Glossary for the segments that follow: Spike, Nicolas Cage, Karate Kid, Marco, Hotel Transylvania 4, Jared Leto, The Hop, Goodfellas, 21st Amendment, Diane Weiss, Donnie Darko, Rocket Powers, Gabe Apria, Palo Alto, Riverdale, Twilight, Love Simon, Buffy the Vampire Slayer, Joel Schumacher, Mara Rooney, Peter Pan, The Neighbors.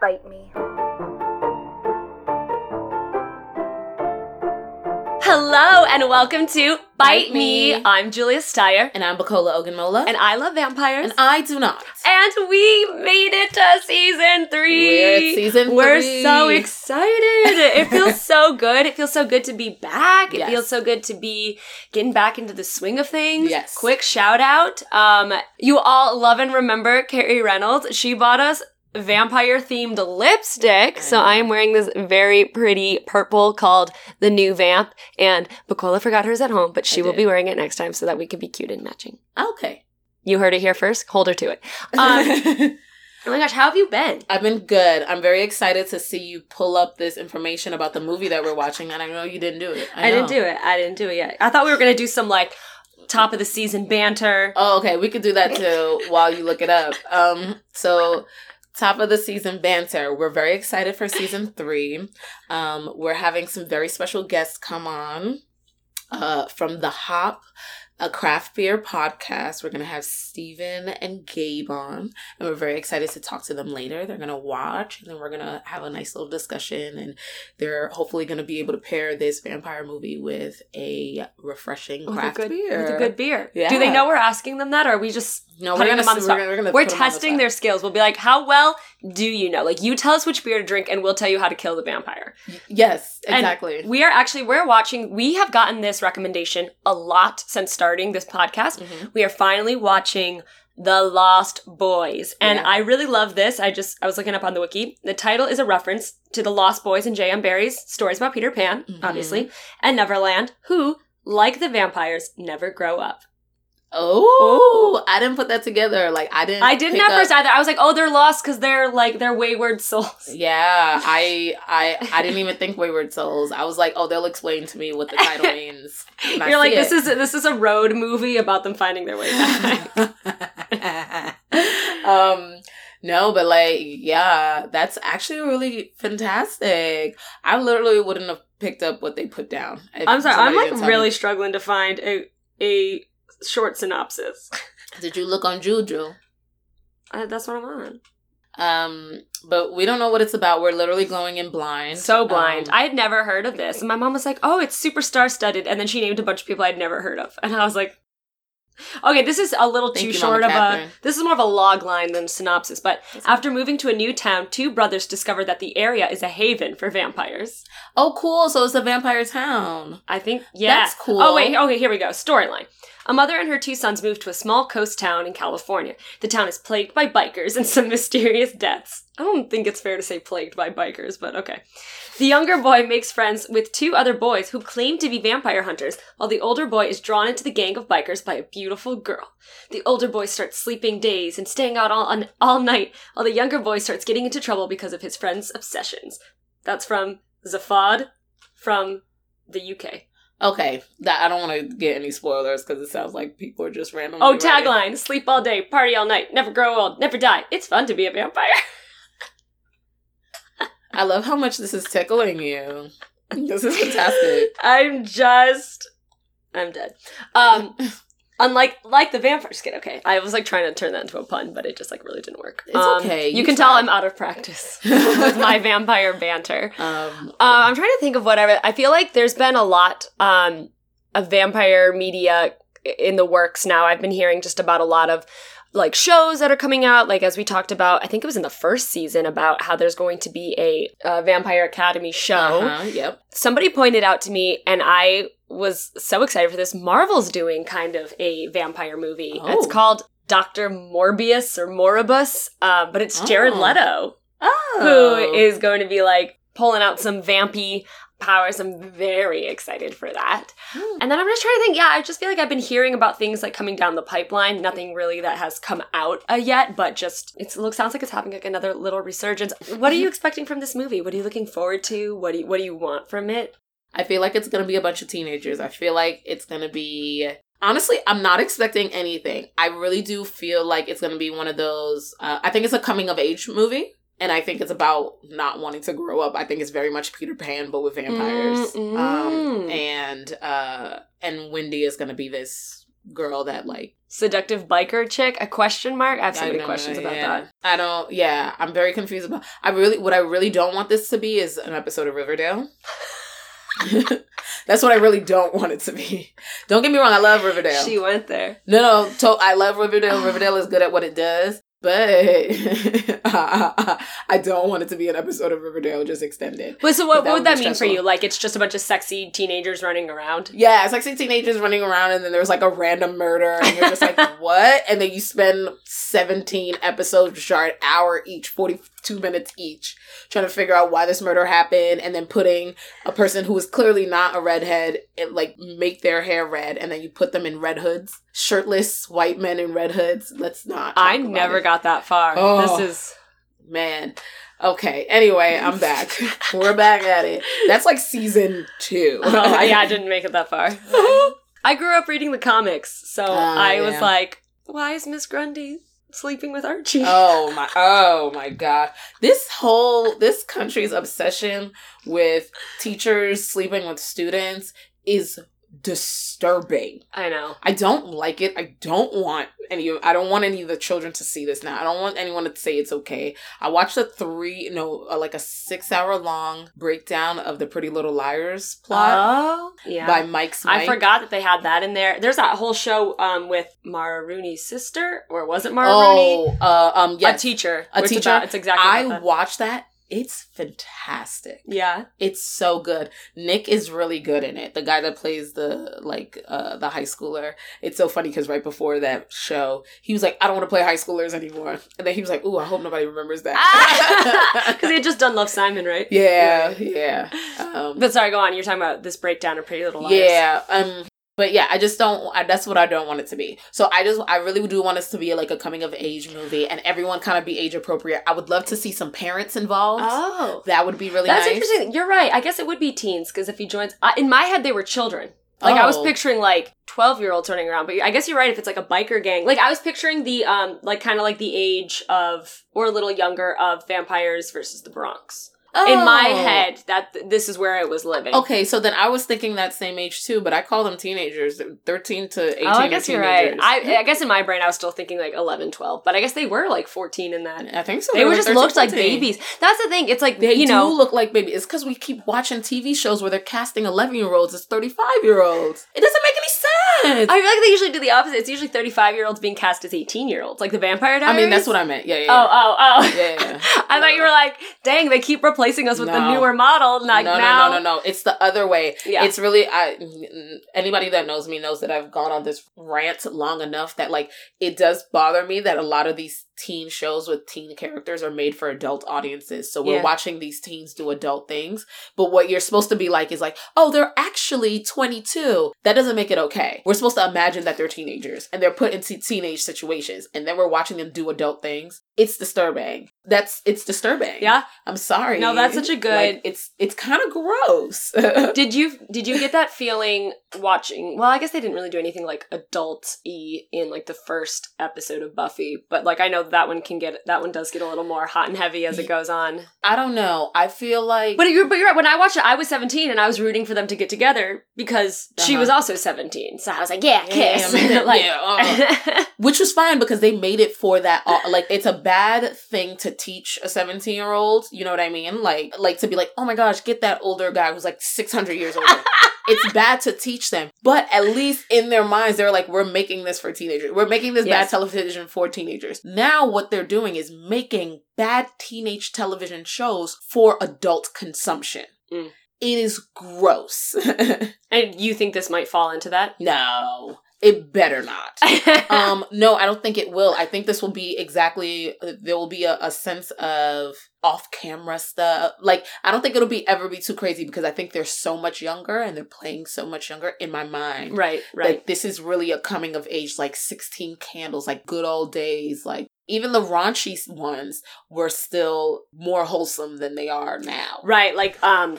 bite me. Hello and welcome to Bite Me. I'm Julia Steyer. And I'm Bukola Ogunmola. And I love vampires. And I do not. And we made it to season 3. We're at season 3. We're so excited. It feels so good. It feels so good to be back. It feels so good to be getting back into the swing of things. Yes. Quick shout out. You all love and remember Carrie Reynolds. She bought us vampire-themed lipstick. So I am wearing this very pretty purple called The New Vamp. And Bukola forgot hers at home, but she will be wearing it next time so that we can be cute and matching. Okay. You heard it here first. Hold her to it. Oh my gosh, how have you been? I've been good. I'm very excited to see you pull up this information about the movie that we're watching. And I know you didn't do it. I didn't do it yet. I thought we were going to do some like top of the season banter. Oh, okay. We could do that too while you look it up. So... Top of the season banter. We're very excited for season 3. We're having some very special guests come on from The Hop, a craft beer podcast. We're going to have Stephen and Gabe on, and we're very excited to talk to them later. They're going to watch, and then we're going to have a nice little discussion, and they're hopefully going to be able to pair this vampire movie with a refreshing craft beer. With a good beer. Yeah. Do they know we're asking them that, or are we just... No, we're gonna, we're testing their skills. We'll be like, how well do you know? Like, you tell us which beer to drink and we'll tell you how to kill the vampire. Yes, exactly. And we are actually, we have gotten this recommendation a lot since starting this podcast. Mm-hmm. We are finally watching The Lost Boys. And I really love this. I was looking up on the wiki. The title is a reference to The Lost Boys and J.M. Barrie's stories about Peter Pan, obviously, and Neverland, who, like the vampires, never grow up. Oh, I didn't put that together. Like, I didn't at first either. I was like, oh, they're lost because they're like, they're wayward souls. Yeah, I didn't even think wayward souls. I was like, oh, they'll explain to me what the title means. You're like, this is a road movie about them finding their way back. No, but like, yeah, that's actually really fantastic. I literally wouldn't have picked up what they put down. I'm sorry, I'm like really struggling to find a short synopsis. Did you look on Juju? That's what I'm on. But we don't know what it's about. We're literally going in blind. So blind. I had never heard of this. And my mom was like, oh, it's super star-studded. And then she named a bunch of people I'd never heard of. And I was like, okay, this is a little too short of a... This is more of a log line than a synopsis. But after moving to a new town, 2 brothers discover that the area is a haven for vampires. Oh, cool. So it's a vampire town. I think, yeah. That's cool. Oh, wait. Okay, here we go. Storyline. A mother and her 2 sons move to a small coast town in California. The town is plagued by bikers and some mysterious deaths. I don't think it's fair to say plagued by bikers, but okay. The younger boy makes friends with 2 other boys who claim to be vampire hunters, while the older boy is drawn into the gang of bikers by a beautiful girl. The older boy starts sleeping days and staying out all night, while the younger boy starts getting into trouble because of his friend's obsessions. That's from Zafad from the UK. Okay, I don't want to get any spoilers because it sounds like people are just randomly... Oh, tagline, sleep all day, party all night, never grow old, never die. It's fun to be a vampire. I love how much this is tickling you. This is fantastic. I'm dead. Unlike the vampire skin, okay. I was like trying to turn that into a pun, but it just like really didn't work. It's okay. You can tell I'm out of practice with my vampire banter. I'm trying to think of whatever. I feel like there's been a lot of vampire media in the works now. I've been hearing just about a lot of like shows that are coming out, like as we talked about, I think it was in the first season, about how there's going to be a Vampire Academy show. Yep. Somebody pointed out to me, and I was so excited for this. Marvel's doing kind of a vampire movie. Oh. It's called Dr. Morbius or Moribus, but it's Jared Leto who is going to be like pulling out some vampy powers. I'm very excited for that. And then I'm just trying to think, I just feel like I've been hearing about things like coming down the pipeline. Nothing really that has come out yet, but just sounds like it's having like another little resurgence. What are you expecting from this movie? What are you looking forward to? What do you want from it? I feel like it's going to be a bunch of teenagers. I feel like it's going to be... Honestly, I'm not expecting anything. I really do feel like it's going to be one of those... I think it's a coming-of-age movie, and I think it's about not wanting to grow up. I think it's very much Peter Pan, but with vampires. And Wendy is going to be this girl that, like... Seductive biker chick? A question mark? I have so many questions about that. I'm very confused about... What I really don't want this to be is an episode of Riverdale. That's what I really don't want it to be. Don't get me wrong, I love Riverdale. She went there. I love Riverdale. Riverdale is good at what it does. But I don't want it to be an episode of Riverdale just extended. But so what would that mean for you? Like, it's just a bunch of sexy teenagers running around? Yeah, sexy teenagers running around, and then there's like a random murder, and you're just like, what? And then you spend 17 episodes, which are an hour each, 42 minutes each, trying to figure out why this murder happened, and then putting a person who is clearly not a redhead, make their hair red, and then you put them in red hoods. Shirtless white men in red hoods. Let's not. I never got that far. Oh, this is... Man. Okay. Anyway, I'm back. We're back at it. That's like season 2. Oh, yeah, I didn't make it that far. I grew up reading the comics, so I was like, why is Miss Grundy sleeping with Archie? Oh my God. This country's obsession with teachers sleeping with students is disturbing. I know. I don't like it. I don't want any of the children to see this now. I don't want anyone to say it's okay. I watched a 6-hour long breakdown of the Pretty Little Liars plot. Oh, yeah. By Mike's. I forgot that they had that in there. There's that whole show with Mara Rooney's sister, or was it Mara Rooney? Yes. A teacher. It's exactly. I watched that. It's fantastic. Yeah. It's so good. Nick is really good in it. The guy that plays the high schooler. It's so funny because right before that show, he was like, I don't want to play high schoolers anymore. And then he was like, ooh, I hope nobody remembers that. Because he had just done Love Simon, right? Yeah. But sorry, go on. You're talking about this breakdown of Pretty Little Liars. Yeah. But yeah, I just don't, that's what I don't want it to be. So I really do want us to be like a coming of age movie, and everyone kind of be age appropriate. I would love to see some parents involved. Oh. That would be really nice. That's interesting. You're right. I guess it would be teens, because if he joins, in my head, they were children. Like, I was picturing, 12-year-olds turning around, but I guess you're right if it's, a biker gang. I was picturing the, kind of the age of, or a little younger, of Vampires versus the Bronx. Oh. In my head, that this is where it was living. Okay, so then I was thinking that same age too, but I call them teenagers, 13 to 18. Oh, I guess you're right. I guess in my brain I was still thinking 11, 12, but I guess they were 14 in that. I think so. They just looked 14. Like babies. That's the thing. It's like they do look like babies. It's because we keep watching TV shows where they're casting 11-year-olds as 35-year-olds. It doesn't make any sense. I feel like they usually do the opposite. It's usually 35-year-olds being cast as 18-year-olds, like the Vampire Diaries. I mean, that's what I meant. Yeah. Oh. Yeah. I thought you were like, dang, they keep replacing us with the newer model. No. It's the other way. Yeah. It's really, anybody that knows me knows that I've gone on this rant long enough that it does bother me that a lot of these teen shows with teen characters are made for adult audiences. So we're watching these teens do adult things, but what you're supposed to be oh, they're actually 22. That doesn't make it okay. We're supposed to imagine that they're teenagers and they're put into teenage situations, and then we're watching them do adult things. It's disturbing. It's disturbing. Yeah. I'm sorry. No, that's such a good... it's kind of gross. Did you get that feeling watching... Well, I guess they didn't really do anything adult-y in the first episode of Buffy, but I know that one does get a little more hot and heavy as it goes on. I don't know. I feel like... But you're right. When I watched it, I was 17 and I was rooting for them to get together because she was also 17. So I was like, yeah, kiss. Which was fine because they made it for that. It's a bad thing to teach a 17-year-old, you know what I mean? Like to be oh my gosh, get that older guy who's 600 years older. It's bad to teach them, but at least in their minds, they're we're making this for teenagers. We're making this bad television for teenagers. Now what they're doing is making bad teenage television shows for adult consumption. Mm. It is gross. And you think this might fall into that? No. It better not. No, I don't think it will. I think this will be there will be a sense of off-camera stuff. I don't think it'll ever be too crazy because I think they're so much younger and they're playing so much younger in my mind. Right. This is really a coming of age, 16 Candles, Good Old Days, even the raunchy ones were still more wholesome than they are now. Right,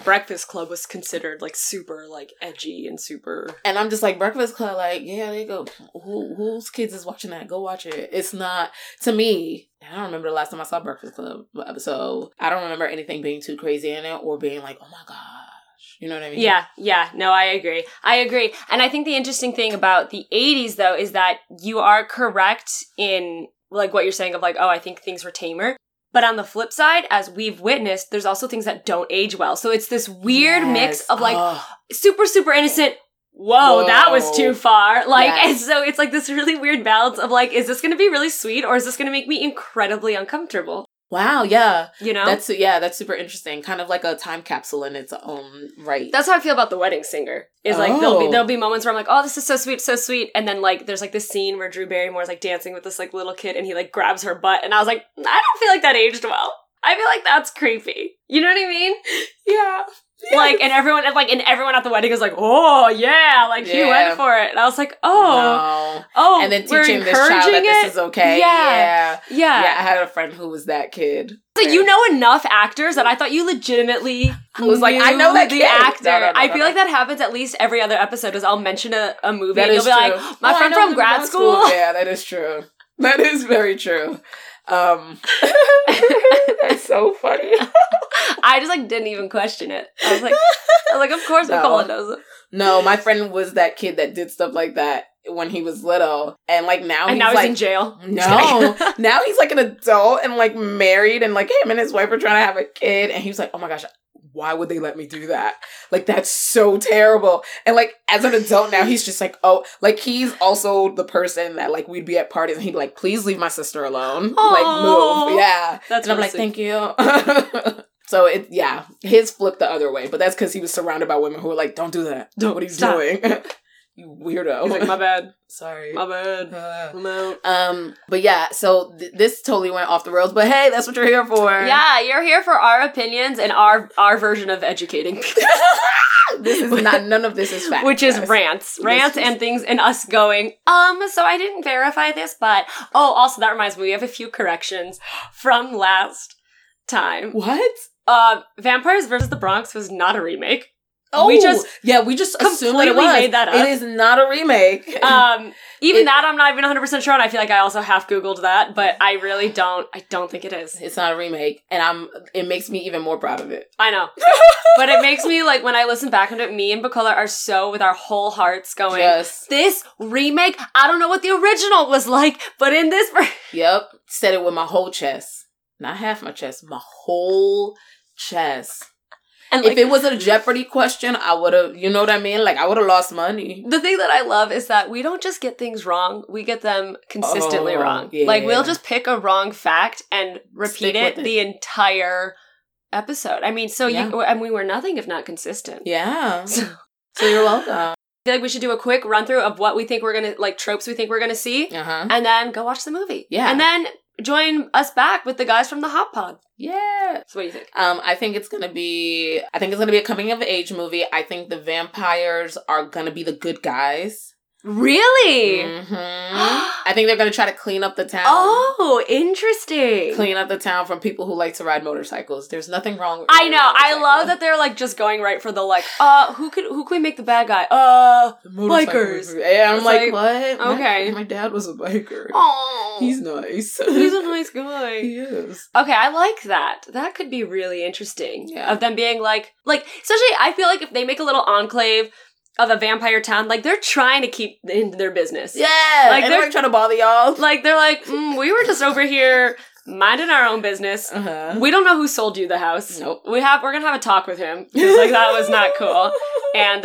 Breakfast Club was considered, super, edgy and super... And I'm just Breakfast Club, yeah, they go, whose kids is watching that? Go watch it. It's not, to me, I don't remember the last time I saw Breakfast Club, so I don't remember anything being too crazy in it or being oh my God. You know what I mean? Yeah. No, I agree. And I think the interesting thing about the 80s, though, is that you are correct in, like, what you're saying of, like, oh, I think things were tamer. But on the flip side, as we've witnessed, there's also things that don't age well. So it's this weird mix of, like, super, super innocent, whoa, that was too far. Like, and so it's, like, this really weird balance of, like, is this going to be really sweet or is this going to make me incredibly uncomfortable? Wow, yeah. You know? That's super interesting. Kind of like a time capsule in its own right. That's how I feel about The Wedding Singer. Is like, there'll be moments where I'm like, oh, this is so sweet. And then, like, there's, like, this scene where Drew Barrymore's, like, dancing with this, like, little kid and he, like, grabs her butt. And I was like, I don't feel like that aged well. I feel like that's creepy. You know what I mean? Yeah. Like, and everyone at the wedding is like, oh, yeah, like, he went for it. And I was like, oh, and then teaching this child that this is okay. Yeah, I had a friend who was that kid. So you know enough actors that I thought you legitimately was like, I know that the actor. No, I feel like that happens at least every other episode is I'll mention a movie that and you'll be true. Like, my friend from grad school. Yeah, that is true. That is very true. That's so funny. I just, like, didn't even question it. I was like, of course Nicola knows it. No, my friend was that kid that did stuff like that when he was little. And, like, now he's in jail. No. Now he's, like, an adult and, like, married. And, like, him and his wife are trying to have a kid. And he was like, oh, my gosh, why would they let me do that? Like, that's so terrible. And, like, as an adult now, he's just like, oh, like, he's also the person that, like, we'd be at parties and he'd be like, please leave my sister alone. Aww. Like, move. Yeah. That's and I'm like, thank you. So, his flipped the other way. But that's because he was surrounded by women who were like, don't do that. Don't what he's stop. Doing. You weirdo. He's like, my bad. Sorry. My bad. No. But yeah, so this totally went off the rails. But hey, that's what you're here for. Yeah, you're here for our opinions and our version of educating people. This is not, none of this is fact. Which is rants. Rants and things and us going, so I didn't verify this, but, oh, also that reminds me, we have a few corrections from last time. What? Vampires vs. the Bronx was not a remake. Oh, we just assumed that it was. Made that up. It is not a remake. That I'm not even 100% sure, and I feel like I also half Googled that, but I don't think it is. It's not a remake, and it makes me even more proud of it. I know. But it makes me, like, when I listen back on it, me and Bukola are so with our whole hearts going, yes. This remake, I don't know what the original was like, but in this... Yep. Said it with my whole chest. Not half my chest, my whole chest. And, like, if it was a Jeopardy question, I would have, you know what I mean? Like, I would have lost money. The thing that I love is that we don't just get things wrong. We get them consistently wrong. Yeah. Like, we'll just pick a wrong fact and repeat it the entire episode. I mean, so we were nothing if not consistent. Yeah. So you're welcome. I feel like we should do a quick run through of what we think we're going to, like, tropes we think we're going to see. Uh-huh. And then go watch the movie. Yeah. And then... join us back with the guys from the Hop Pod. Yeah. So what do you think? I think it's gonna be a coming of age movie. I think the vampires are gonna be the good guys. Really? Mm-hmm. I think they're gonna try to clean up the town. Oh, interesting. Clean up the town from people who like to ride motorcycles. There's nothing wrong with I know. I love that they're, like, just going right for the, like, who can we make the bad guy? Bikers. Yeah, I'm like, what? Okay. My dad was a biker. Oh. He's nice. He's a nice guy. He is. Okay, I like that. That could be really interesting. Yeah. Of them being like, especially I feel like if they make a little enclave of a vampire town, like, they're trying to keep in their business. Yeah. Like, they're trying to bother y'all. Like, they're like, we were just over here minding our own business. Uh-huh. We don't know who sold you the house. Nope. We're going to have a talk with him. Because, like, that was not cool. And,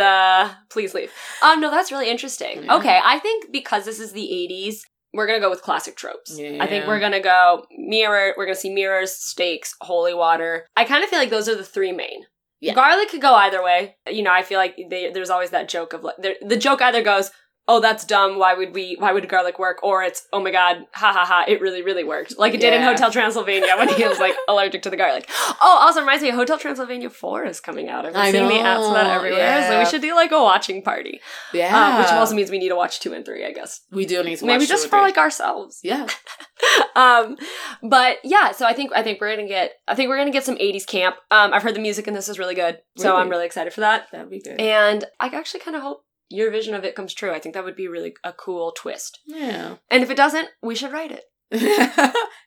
please leave. No, that's really interesting. Mm-hmm. Okay. I think because this is the 80s, we're going to go with classic tropes. Yeah. I think we're going to go we're going to see mirrors, stakes, holy water. I kind of feel like those are the three main. Yeah. Garlic could go either way. You know, I feel like there's always that joke of, like, the joke either goes, oh, that's dumb, why would garlic work? Or it's, oh my god, ha ha ha, it really, really worked. Like it did in Hotel Transylvania when he was, like, allergic to the garlic. Oh, also reminds me, Hotel Transylvania 4 is coming out. I've seen the ads for that everywhere. Yeah. So we should do, like, a watching party. Yeah. Which also means we need to watch 2 and 3, I guess. We do need to watch 2 and 3. Maybe just for, like, ourselves. Yeah. But yeah, so I think we're gonna get some 80s camp. I've heard the music in this is really good, so really? I'm really excited for that. That'd be good. And I actually kind of hope your vision of it comes true. I think that would be really a cool twist. Yeah. And if it doesn't, we should write it.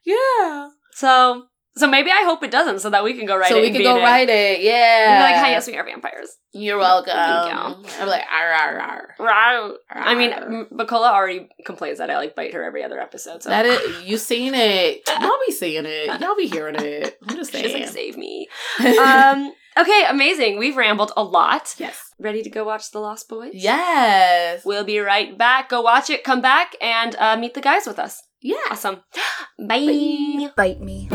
Yeah. So So maybe I hope it doesn't, so that we can go write it. So we can go write it, yeah. And be like, hi, yes, we are vampires. You're welcome. Thank you. I'm like, arr, arr, arr. Rawr. I mean, Bukola already complains that I like bite her every other episode. So. That is, you seen it. Y'all be seeing it. Y'all be hearing it. I'm just saying. She's like, save me. Okay, amazing. We've rambled a lot. Yes. Ready to go watch The Lost Boys? Yes. We'll be right back. Go watch it. Come back and meet the guys with us. Yeah. Awesome. Bye. Bye. Bite me.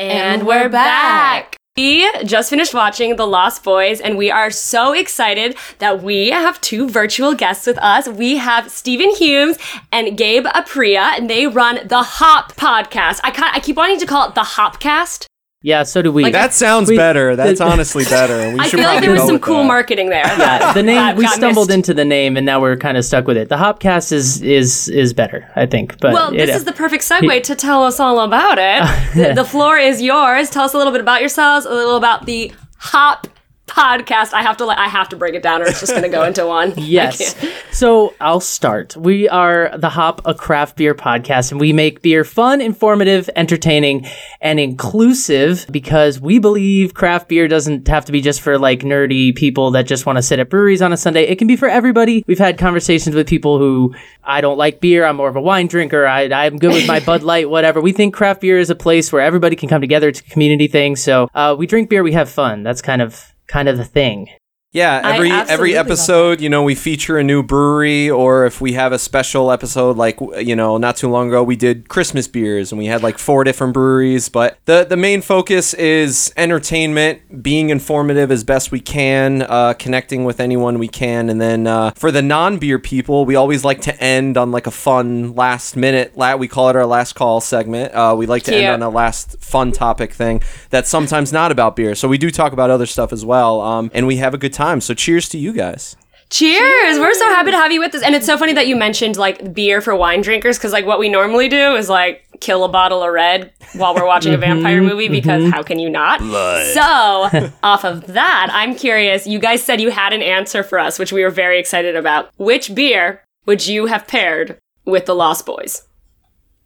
And we're back. We just finished watching The Lost Boys, and we are so excited that we have two virtual guests with us. We have Stephen Humes and Gabe Apria, and they run The Hop podcast. I keep wanting to call it The Hopcast. Yeah, so do we. Like, that sounds better. That's honestly better. We should. I feel like there was some cool marketing there. Yeah, the name we stumbled into the name, and now we're kind of stuck with it. The Hopcast is better, I think. But well, this is the perfect segue to tell us all about it. The floor is yours. Tell us a little bit about yourselves, a little about the Hop podcast. I have to break it down, or it's just going to go into one. Yes. So I'll start. We are The Hop, a craft beer podcast, and we make beer fun, informative, entertaining, and inclusive, because we believe craft beer doesn't have to be just for like nerdy people that just want to sit at breweries on a Sunday. It can be for everybody. We've had conversations with people who, I don't like beer, I'm more of a wine drinker, I'm good with my Bud Light, whatever. We think craft beer is a place where everybody can come together. It's a community thing. So we drink beer, we have fun. That's kind of the thing. Yeah, every episode, you know, we feature a new brewery, or if we have a special episode, like, you know, not too long ago we did Christmas beers, and we had like 4 different breweries, but the main focus is entertainment, being informative as best we can, connecting with anyone we can, and then for the non-beer people, we always like to end on like a fun we call it our last call segment. We like to end on a last fun topic thing that's sometimes not about beer, so we do talk about other stuff as well, and we have a good time. So cheers to you guys. Cheers. We're so happy to have you with us. And it's so funny that you mentioned like beer for wine drinkers, because like what we normally do is like kill a bottle of red while we're watching a vampire movie, because how can you not? Blood. So off of that, I'm curious, you guys said you had an answer for us, which we were very excited about. Which beer would you have paired with The Lost Boys?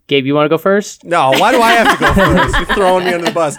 Gabe, you want to go first? No, why do I have to go first? You're throwing me under the bus.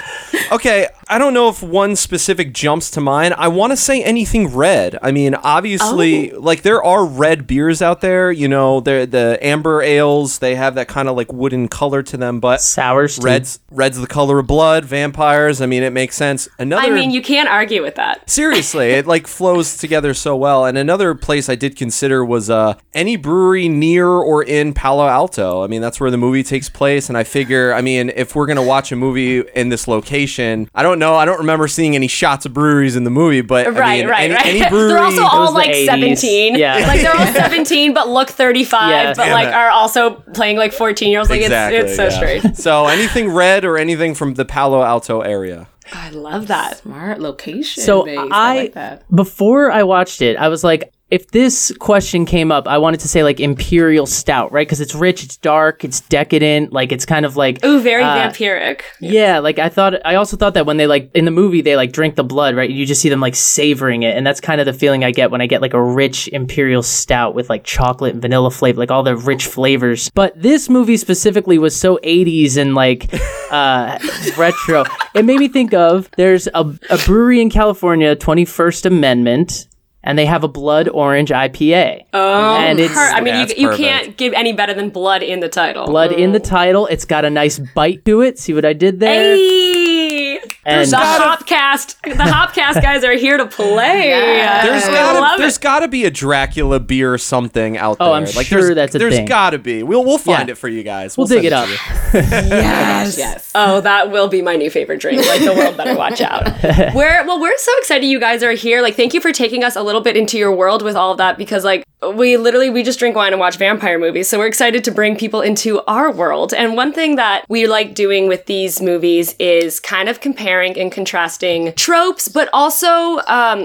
Okay, I don't know if one specific jumps to mind. I want to say anything red. I mean, obviously, like, there are red beers out there. You know, the amber ales, they have that kind of, like, wooden color to them. But sours, red's the color of blood, vampires. I mean, it makes sense. You can't argue with that. Seriously, it, like, flows together so well. And another place I did consider was any brewery near or in Palo Alto. I mean, that's where the movie takes place, and I figure, I mean, if we're going to watch a movie in this location, I don't know, I don't remember seeing any shots of breweries in the movie, but any brewery. They're also all like 80s. 17. Yeah. Like they're all 17 but look 35, yes. But like are also playing like 14-year-olds. Like exactly, it's so strange. So anything red or anything from the Palo Alto area. I love that. Smart location. So I like that. Before I watched it, I was like, if this question came up, I wanted to say like Imperial Stout, right? Because it's rich, it's dark, it's decadent, like it's kind of like... Ooh, very vampiric. Yeah, like I also thought that when they like, in the movie, they like drink the blood, right? You just see them like savoring it. And that's kind of the feeling I get when I get like a rich Imperial Stout with like chocolate and vanilla flavor, like all the rich flavors. But this movie specifically was so 80s and like retro. It made me think of, there's a brewery in California, 21st Amendment... And they have a blood orange IPA. Oh, and it's, I mean, you can't give any better than blood in the title. Blood in the title. It's got a nice bite to it. See what I did there? Hey! And the Hopcast guys are here to play. Yeah. There's gotta be a Dracula beer or something out there. Oh, I'm like, sure that's a thing. There's gotta be. We'll find it for you guys. We'll dig it up. Yes. Oh, that will be my new favorite drink. Like, the world better watch out. We're so excited you guys are here. Like, thank you for taking us a little bit into your world with all of that, because like we just drink wine and watch vampire movies. So we're excited to bring people into our world. And one thing that we like doing with these movies is kind of comparing and contrasting tropes, but also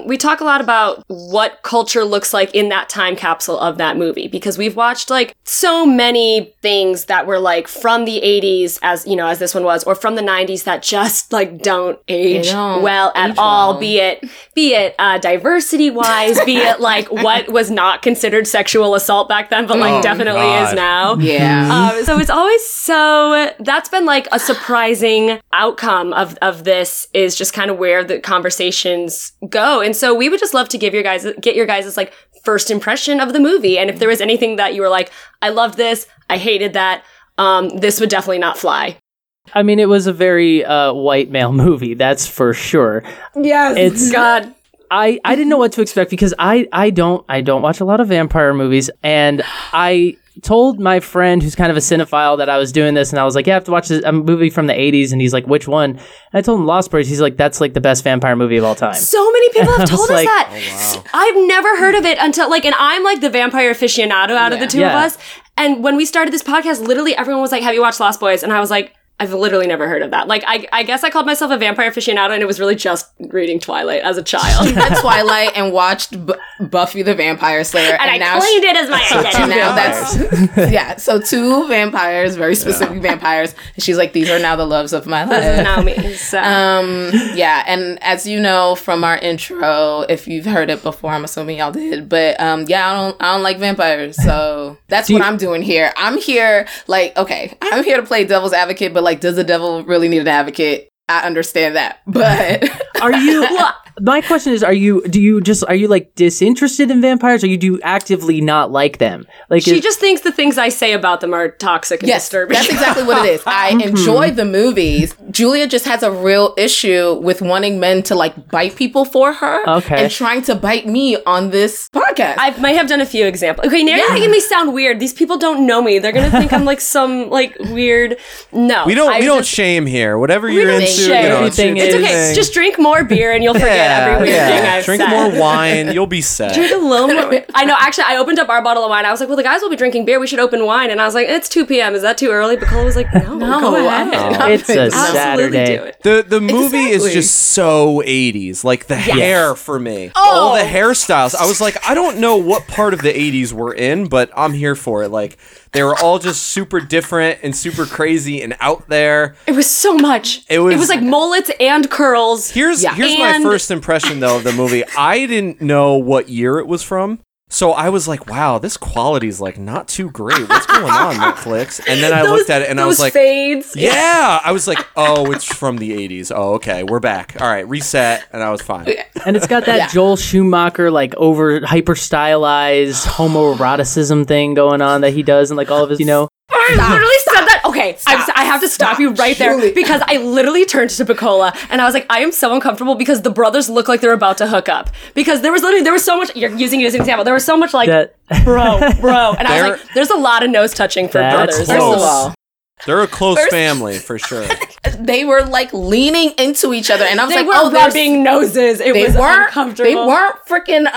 we talk a lot about what culture looks like in that time capsule of that movie, because we've watched like so many things that were like from the 80s, as you know, as this one was, or from the 90s that just like don't age well at all, be it diversity wise, be it like what was not considered considered sexual assault back then, but like definitely is now. Yeah. So it's always so that's been like a surprising outcome of this is just kind of where the conversations go. And so we would just love to give your guys get your guys' like first impression of the movie. And if there was anything that you were like, I loved this, I hated that, this would definitely not fly. I mean, it was a very white male movie, that's for sure. Yes, it's God. I didn't know what to expect because I don't watch a lot of vampire movies, and I told my friend who's kind of a cinephile that I was doing this, and I was like, yeah, I have to watch a movie from the 80s, and he's like, which one? And I told him Lost Boys. He's like, that's like the best vampire movie of all time. So many people have told us like, that. Oh, wow. I've never heard of it until like, and I'm like the vampire aficionado out of the two of us, and when we started this podcast, literally everyone was like, have you watched Lost Boys? And I was like, I've literally never heard of that. Like, I guess I called myself a vampire aficionado, and it was really just reading Twilight as a child. She read Twilight and watched Buffy the Vampire Slayer. And I claimed it as my identity. And now that's... Yeah, so two vampires, very specific vampires. And she's like, these are now the loves of my life. This is now me. So. Yeah, and as you know from our intro, if you've heard it before, I'm assuming y'all did. But yeah, I don't like vampires, so that's what I'm doing here. I'm here, like, okay, I'm here to play devil's advocate, but like, does the devil really need an advocate? I understand that, but are you? Well, my question is: Are you like disinterested in vampires, or do you actively not like them? Like, she just thinks the things I say about them are toxic and disturbing. That's exactly what it is. I enjoy the movies. Julia just has a real issue with wanting men to like bite people for her, and trying to bite me on this podcast. I might have done a few examples. Okay, now you're making me sound weird. These people don't know me. They're gonna think I'm like some like weird. No, we don't shame here. Whatever you're into. It's okay. Just drink more beer and you'll forget every weird thing I've said. Drink more wine, you'll be set. Drink a little more. I know. Actually, I opened up our bottle of wine. I was like, well, the guys will be drinking beer. We should open wine. And I was like, it's 2 p.m. Is that too early? But Cole was like, no, go ahead. No. It's a Saturday. Do it. The movie is just so 80s. Like the hair for me. Oh. All the hairstyles. I was like, I don't know what part of the 80s we're in, but I'm here for it. Like, they were all just super different and super crazy and out there. It was so much. It was like mullets and curls. Here's my first impression, though, of the movie. I didn't know what year it was from. So I was like, wow, this quality's like not too great. What's going on, Netflix? And then I looked at it and I was like, fades. Yeah. I was like, oh, it's from the 80s. Oh, okay. We're back. All right. Reset. And I was fine. And it's got that Joel Schumacher, like over hyper stylized homoeroticism thing going on that he does. And like all of his, you know. I literally said that. Okay, I have to stop you right there because I literally turned to Bukola and I was like, I am so uncomfortable because the brothers look like they're about to hook up because there was so much. You're using it as an example. There was so much like that, bro, and I was like, there's a lot of nose touching for brothers. First of all, they're a close family for sure. They were like leaning into each other, and I was like, "Oh, they're rubbing noses." It was uncomfortable. They weren't freaking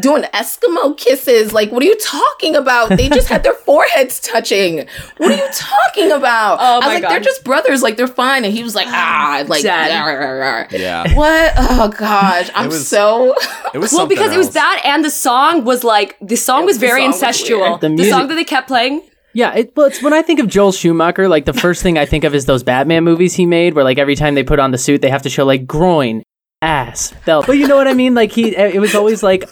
doing Eskimo kisses. Like, what are you talking about? They just had their foreheads touching. What are you talking about? Oh my God. They're just brothers. Like, they're fine. And he was like, like, yeah. What? Oh gosh, I'm so. It was well because else. It was that, and the song was like the song was very incestual. The song that they kept playing. Yeah, it's when I think of Joel Schumacher, like the first thing I think of is those Batman movies he made where like every time they put on the suit, they have to show like groin, ass, belt. But you know what I mean? Like it was always like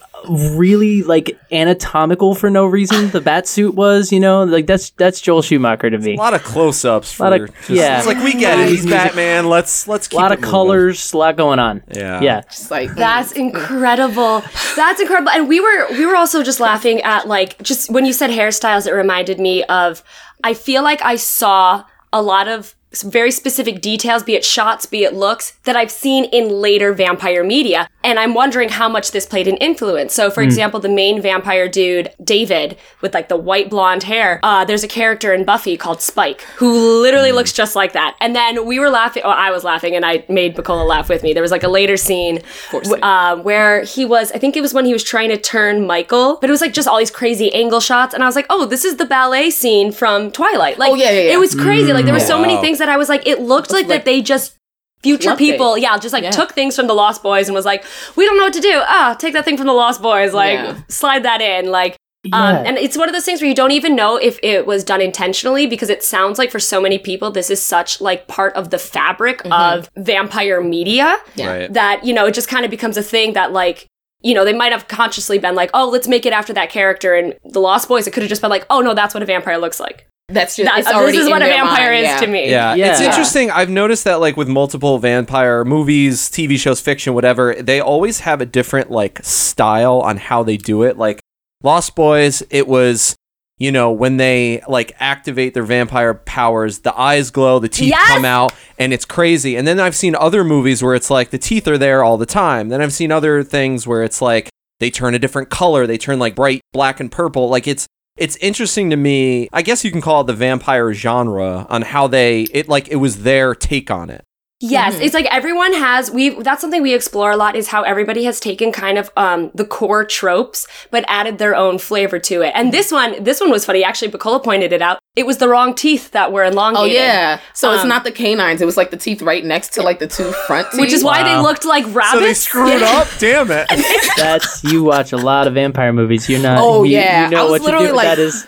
really like anatomical for no reason. The bat suit was, you know, like that's Joel Schumacher to me. It's a lot of close-ups. It's like, we get it. He's Batman. Let's keep it a lot of colors, a lot going on. Yeah. Just like, that's incredible. That's incredible. And we were also just laughing at like, just when you said hairstyles, it reminded me of, I feel like I saw a lot of some very specific details, be it shots, be it looks, that I've seen in later vampire media. And I'm wondering how much this played an influence. So, for example, the main vampire dude, David, with like the white blonde hair, there's a character in Buffy called Spike, who literally looks just like that. And then we were laughing, I was laughing, and I made Bukola laugh with me. There was like a later scene where he was, I think it was when he was trying to turn Michael, but it was like just all these crazy angle shots. And I was like, oh, this is the ballet scene from Twilight. Like, it was crazy. Like, there were so many things that I was like, it looked like that they just future people it. Just like took things from the Lost Boys and was like, we don't know what to do, take that thing from the Lost Boys, like slide that in, like and it's one of those things where you don't even know if it was done intentionally, because it sounds like for so many people this is such like part of the fabric of vampire media that, you know, it just kind of becomes a thing that like you know, they might have consciously been like, oh, let's make it after that character. And The Lost Boys, it could have just been like, oh, no, that's what a vampire looks like. That's just that, this is what a vampire mind. Is yeah. to me. Yeah. Yeah. It's interesting. I've noticed that, like, with multiple vampire movies, TV shows, fiction, whatever, they always have a different, like, style on how they do it. Like, Lost Boys, it was, you know, when they, like, activate their vampire powers, the eyes glow, the teeth yes! come out, and it's crazy. And then I've seen other movies where it's like the teeth are there all the time. Then I've seen other things where it's like they turn a different color. They turn, like, bright black and purple. Like, it's interesting to me. I guess you can call it the vampire genre on how they, it like, it was their take on it. Yes. Mm-hmm. It's like everyone has, that's something we explore a lot, is how everybody has taken kind of the core tropes, but added their own flavor to it. And this one was funny. Actually, Bukola pointed it out. It was the wrong teeth that were elongated. Oh, yeah. So it's not the canines. It was like the teeth right next to like the two front teeth. Which is why they looked like rabbits. So they screwed up? Damn it. You watch a lot of vampire movies. You're not. Oh, yeah. You know I was literally like, that is...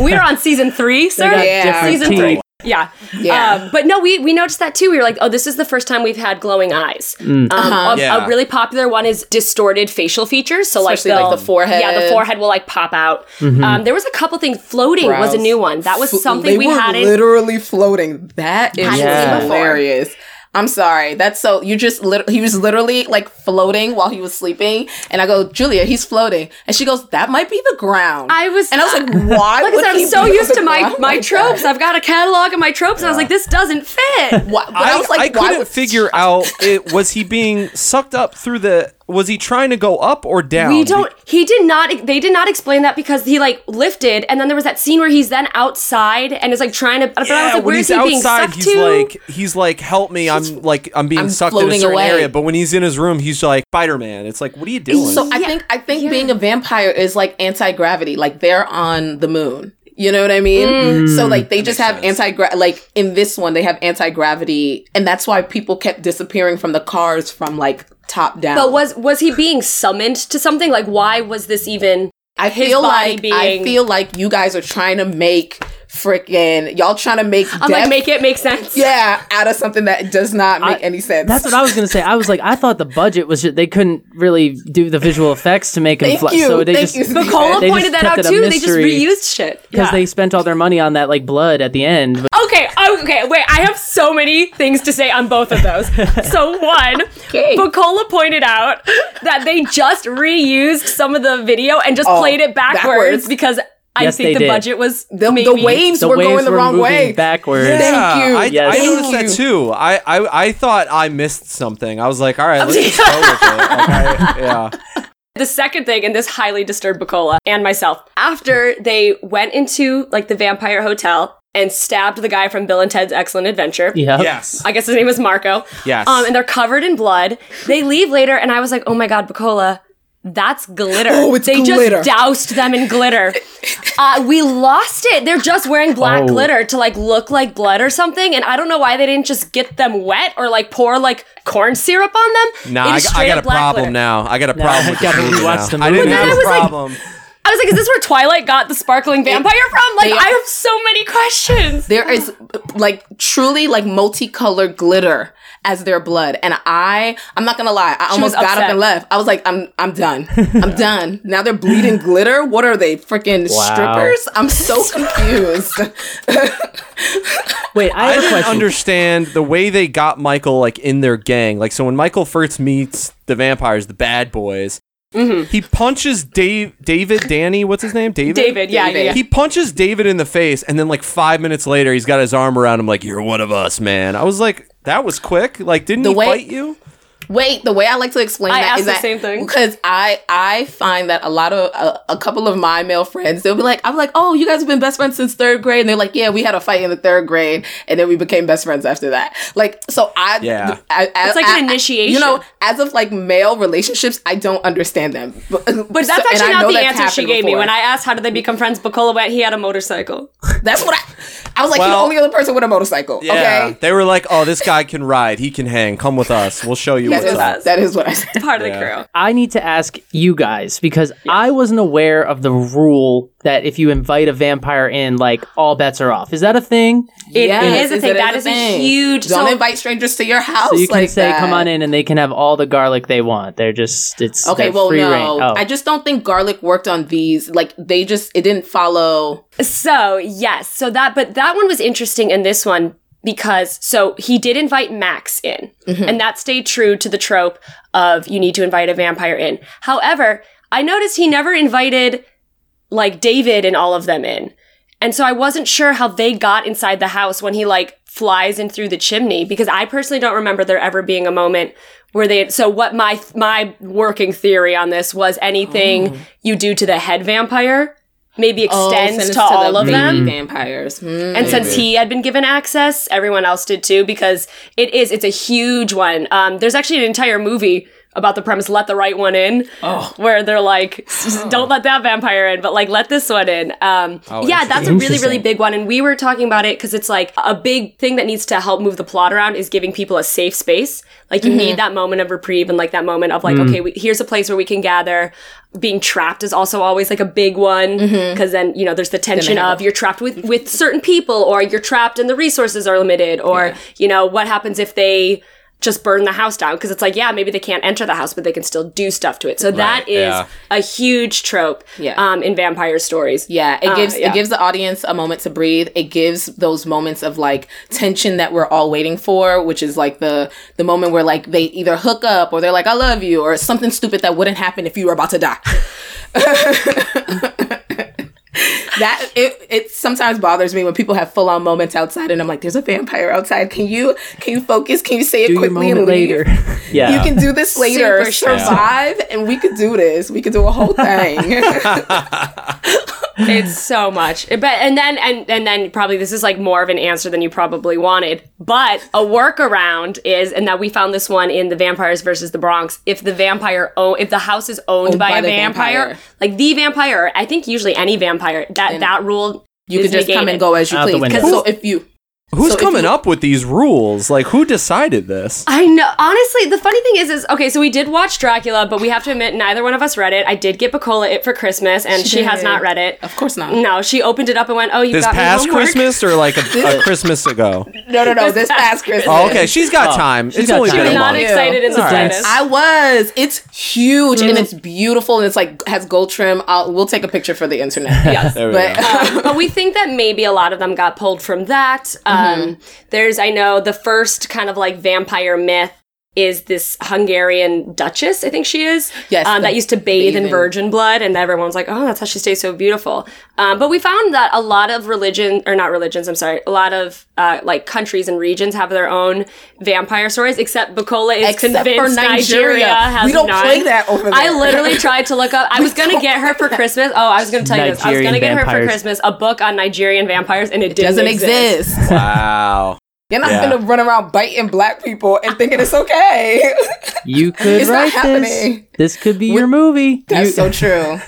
we were on season 3, sir. Yeah. Season 3. Yeah. Yeah. But no, we noticed that too. We were like, oh, this is the first time we've had glowing eyes. A really popular one is distorted facial features. So especially like the forehead. Yeah, the forehead will like pop out. Mm-hmm. There was a couple things. Floating was a new one. That was something we hadn't. Literally floating. That is hilarious. I'm sorry. That's so, you just, he was literally like floating while he was sleeping. And I go, Julia, he's floating. And she goes, that might be the ground. And I was like, why? Like I said, I'm so used to my tropes. I've got a catalog of my tropes. And I was like, this doesn't fit. Was he being sucked up through the, was he trying to go up or down? They did not explain that because he like lifted. And then there was that scene where he's then outside and is like trying to, but I was like, where is he being sucked to? He's like, help me. I'm being sucked in a certain area, but when he's in his room, he's like Spider-Man. It's like, what are you doing? So I think being a vampire is like anti-gravity. Like they're on the moon. You know what I mean? Mm. So like they just have like in this one they have anti-gravity, and that's why people kept disappearing from the cars from like top down. But was he being summoned to something? Like why was this even? I feel like you guys are trying to make. Make it make sense. Yeah, out of something that does not make any sense. That's what I was gonna say. I was like, I thought the budget was just, they couldn't really do the visual effects to make him fly. So they just Bukola pointed that out too. They just reused shit because they spent all their money on that like blood at the end. Okay, wait. I have so many things to say on both of those. So one, Bukola pointed out that they just reused some of the video and just played it backwards. Because. Yes, I think the budget was the waves were going the wrong way backwards. Yeah. Thank you. I noticed that too. I thought I missed something. I was like, all right, let's just go with it. The second thing, and this highly disturbed Bukola and myself, after they went into like the vampire hotel and stabbed the guy from Bill and Ted's Excellent Adventure. Yep. Yes. I guess his name was Marco. Yes. And they're covered in blood. They leave later, and I was like, oh my God, Bukola. That's glitter. Oh, it's glitter. They just doused them in glitter. We lost it. They're just wearing black glitter to like look like blood or something. And I don't know why they didn't just get them wet or like pour like corn syrup on them. No, I got a problem glitter. Now. I got a problem. With the I didn't have a problem. I was like, is this where Twilight got the sparkling vampire from? Like, I have so many questions. There is like truly like multicolored glitter as their blood, and I'm not gonna lie, I almost got up and left. I was like, I'm done. I'm done. Now they're bleeding glitter. What are they, freaking strippers? I'm so confused. Wait, I have a question. Understand the way they got Michael like in their gang. Like, so when Michael first meets the vampires, the bad boys. Mm-hmm. He punches David, yeah. He punches David in the face, and then like 5 minutes later, he's got his arm around him like, you're one of us, man. I was like, that was quick. Like, didn't he fight you? Wait, the way I like to explain that is that I asked the same thing. Because I find that a lot of, a couple of my male friends, they'll be like, I'm like, oh, you guys have been best friends since third grade. And they're like, yeah, we had a fight in the third grade. And then we became best friends after that. Like, so it's like an initiation. You know, as of like male relationships, I don't understand them. But that's actually not the answer she gave me. When I asked, how did they become friends? Bukola went, he had a motorcycle. That's what I was like, well, he's the only other person with a motorcycle. Yeah, okay. They were like, oh, this guy can ride. He can hang. Come with us. We'll show you. That is what I said. Part of the crew. I need to ask you guys, because I wasn't aware of the rule that if you invite a vampire in, like, all bets are off. Is that a thing? It is a thing. That is a huge... Don't invite strangers to your house. So you can say, come on in, and they can have all the garlic they want. They're just... It's free reign. I just don't think garlic worked on these. Like, they just... It didn't follow... But that one was interesting in this one, because he did invite Max in, and that stayed true to the trope of you need to invite a vampire in. However, I noticed he never invited like David and all of them in. And so I wasn't sure how they got inside the house when he like flies in through the chimney, because I personally don't remember there ever being a moment where they... So what my working theory on this was, anything you do to the head vampire maybe extends to all of them. Vampires. And since he had been given access, everyone else did too, because it's a huge one. There's actually an entire movie about the premise, Let the Right One In, where they're like, don't let that vampire in, but like, let this one in. That's a really, really big one. And we were talking about it because it's like a big thing that needs to help move the plot around is giving people a safe space. Like, you need that moment of reprieve and like that moment of like, okay, here's a place where we can gather. Being trapped is also always like a big one, because then, you know, there's the tension of you're trapped with certain people, or you're trapped and the resources are limited, or, you know, what happens if they just burn the house down? Because it's like, yeah, maybe they can't enter the house, but they can still do stuff to it. So that is a huge trope in vampire stories. It gives the audience a moment to breathe. It gives those moments of like tension that we're all waiting for, which is like the moment where like they either hook up or they're like, I love you, or something stupid that wouldn't happen if you were about to die. That it sometimes bothers me when people have full on moments outside, and I'm like, "There's a vampire outside. Can you focus? Can you say it quickly and later? Yeah, you can do this later. Survive, and we could do this. We could do a whole thing. It's so much, but and then probably this is like more of an answer than you probably wanted. But a workaround is, and that we found this one in the Vampires vs. the Bronx. If the vampire, if the house is owned by a vampire, like the vampire, I think usually any vampire. That rule you can just negated. Come and go as you please. Who's coming up with these rules? Like, who decided this? I know. Honestly, the funny thing is okay, so we did watch Dracula, but we have to admit neither one of us read it. I did get Bukola it for Christmas, and she has not read it. Of course not. No, she opened it up and went, "Oh, you got me homework." This past Christmas or like a Christmas ago? No, this past Christmas. Oh, okay, she's got time. She's only been a month. She was not excited in the slightest. I was. It's huge and it's beautiful and it's like has gold trim. We'll take a picture for the internet. Yes, but we think that maybe a lot of them got pulled from that. I know the first kind of like vampire myth is this Hungarian duchess, I think she is, that used to bathe in virgin blood, and everyone's like, oh, that's how she stays so beautiful. But we found that a lot of like countries and regions have their own vampire stories, except Bukola is convinced Nigeria has we don't none. Play that over there. I literally tried to look up, I was going to get her for Christmas, I was going to get her for Christmas a book on Nigerian vampires, and it doesn't exist. Wow. You're not going to run around biting black people and thinking it's okay. You could write this. This could be your movie. That's so true.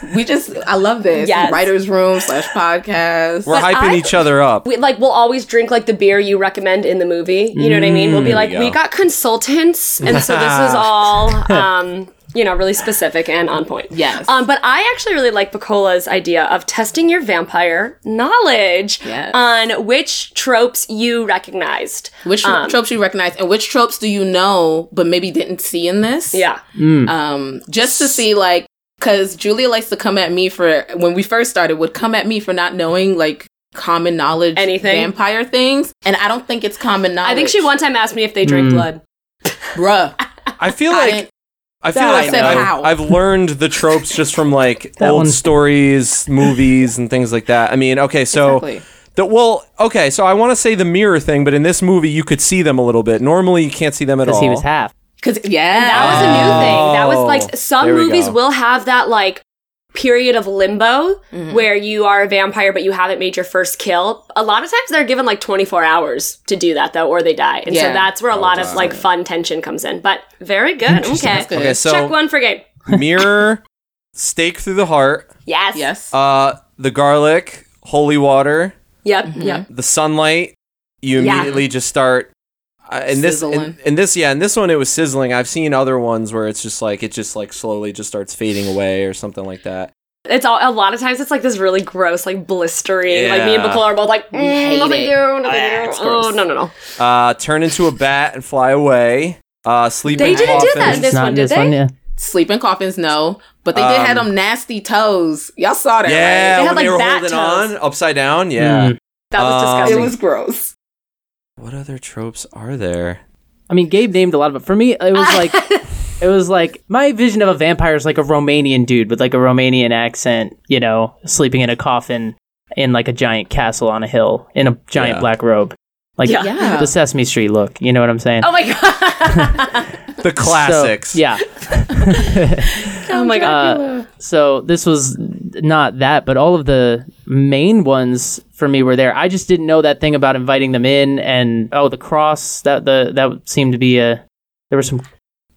I love this. Yes. Writer's room /podcast. We're hyping each other up. We'll always drink like the beer you recommend in the movie. You know what I mean? We'll be like, we got consultants. And so this is all... really specific and on point. Yes. But I actually really like Bukola's idea of testing your vampire knowledge on which tropes you recognized. Which tropes you recognize, and which tropes do you know but maybe didn't see in this? Yeah. Just to see, like, because Julia likes to come at me for, when we first started, would come at me for not knowing, like, common knowledge vampire things. And I don't think it's common knowledge. I think she one time asked me if they drink blood. Bruh. I've learned the tropes just from like old stories, movies, and things like that. I mean, okay, so so I want to say the mirror thing, but in this movie you could see them a little bit. Normally you can't see them at all. Because he was half. And that was a new thing. That was like some movies will have that like period of limbo where you are a vampire but you haven't made your first kill. A lot of times they're given like 24 hours to do that though, or they die, and so that's where a lot of like fun tension comes in. But very good. Okay, so check one for Gabe. Mirror, stake through the heart, yes, the garlic, holy water, yep, the sunlight, you immediately just start In this one, it was sizzling. I've seen other ones where it's just like, it just like slowly just starts fading away or something like that. It's all, a lot of times it's like this really gross, like blistering. Yeah. Like me and Bukola are both like, nothing new. Oh, no. Turn into a bat and fly away. Sleeping coffins. They didn't do that in this one, did they? Yeah. Sleeping coffins, no. But they did have them nasty toes. Y'all saw that, yeah, right? Yeah, they were holding on upside down. Yeah. Mm. That was disgusting. It was gross. What other tropes are there? I mean, Gabe named a lot of it. For me, it was like... It was like, my vision of a vampire is like a Romanian dude with like a Romanian accent, you know, sleeping in a coffin in like a giant castle on a hill in a giant black robe. Like the Sesame Street look, you know what I'm saying? Oh my God. The classics. So, yeah. Oh my God. So this was not that, but all of the main ones for me were there. I just didn't know that thing about inviting them in and, the cross, that seemed to be there were some...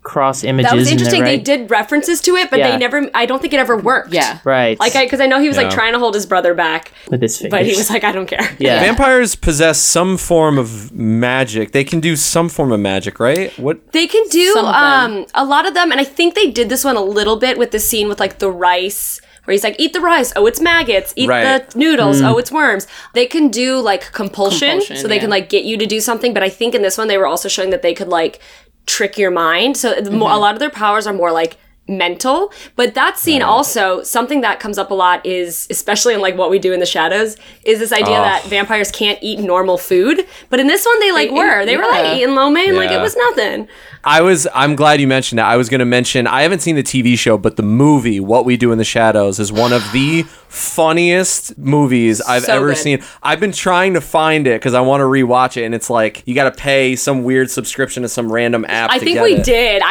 cross images. That was interesting. In there, right? They did references to it, but they never. I don't think it ever worked. Yeah, right. Like, because I know he was like trying to hold his brother back with his fingers, but he was like, I don't care. Yeah, vampires possess some form of magic. They can do some form of magic, right? What they can do, a lot of them, and I think they did this one a little bit with the scene with like the rice. Where he's like, eat the rice. Oh, it's maggots. Eat the noodles. Oh, it's worms. They can do like compulsion so they can like get you to do something. But I think in this one, they were also showing that they could like trick your mind. So a lot of their powers are more like mental. But that scene also, something that comes up a lot is, especially in like What We Do in the Shadows, is this idea that vampires can't eat normal food. But in this one, they were like eating lo mein like it was nothing. I'm glad you mentioned that. I was going to mention, I haven't seen the TV show, but the movie, What We Do in the Shadows, is one of the funniest movies I've ever seen. I've been trying to find it because I want to rewatch it, and it's like, you got to pay some weird subscription to some random app to get it. I think we did.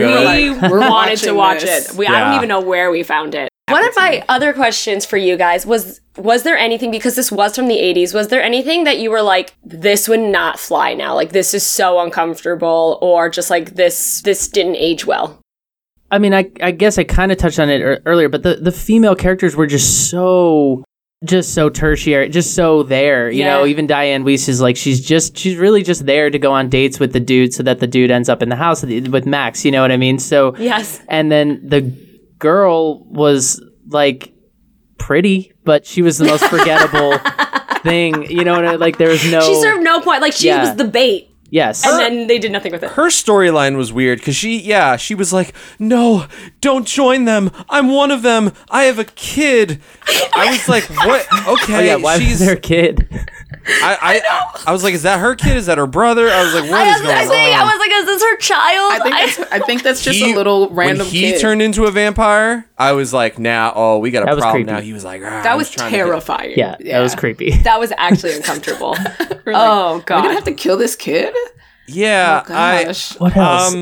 We wanted to watch it. I don't even know where we found it. One of my other questions for you guys was there anything, because this was from the 80s, was there anything that you were like, this would not fly now? Like, this is so uncomfortable, or just like this didn't age well? I mean, I guess I kind of touched on it earlier, but the female characters were just so tertiary, just so there, you know, even Diane Weiss is like, she's really just there to go on dates with the dude so that the dude ends up in the house with Max, you know what I mean? So, yes. And then the girl was like pretty, but she was the most forgettable thing, you know what I mean? Like, there was no, she served no point, like she was the bait. Yes. And then they did nothing with it. Her storyline was weird because she was like, no, don't join them. I'm one of them. I have a kid. I was like, what? Okay. Oh, yeah, why she's their kid? I was like, is that her kid? Is that her brother? I was like, what is going on? I was like, is this her child? I think that's just a little random kid. He turned into a vampire. I was like, nah, we got a problem now. He was like, that was terrifying. Yeah, that was creepy. That was actually uncomfortable. Oh, God. We're going to have to kill this kid? Yeah. Oh, gosh. What else?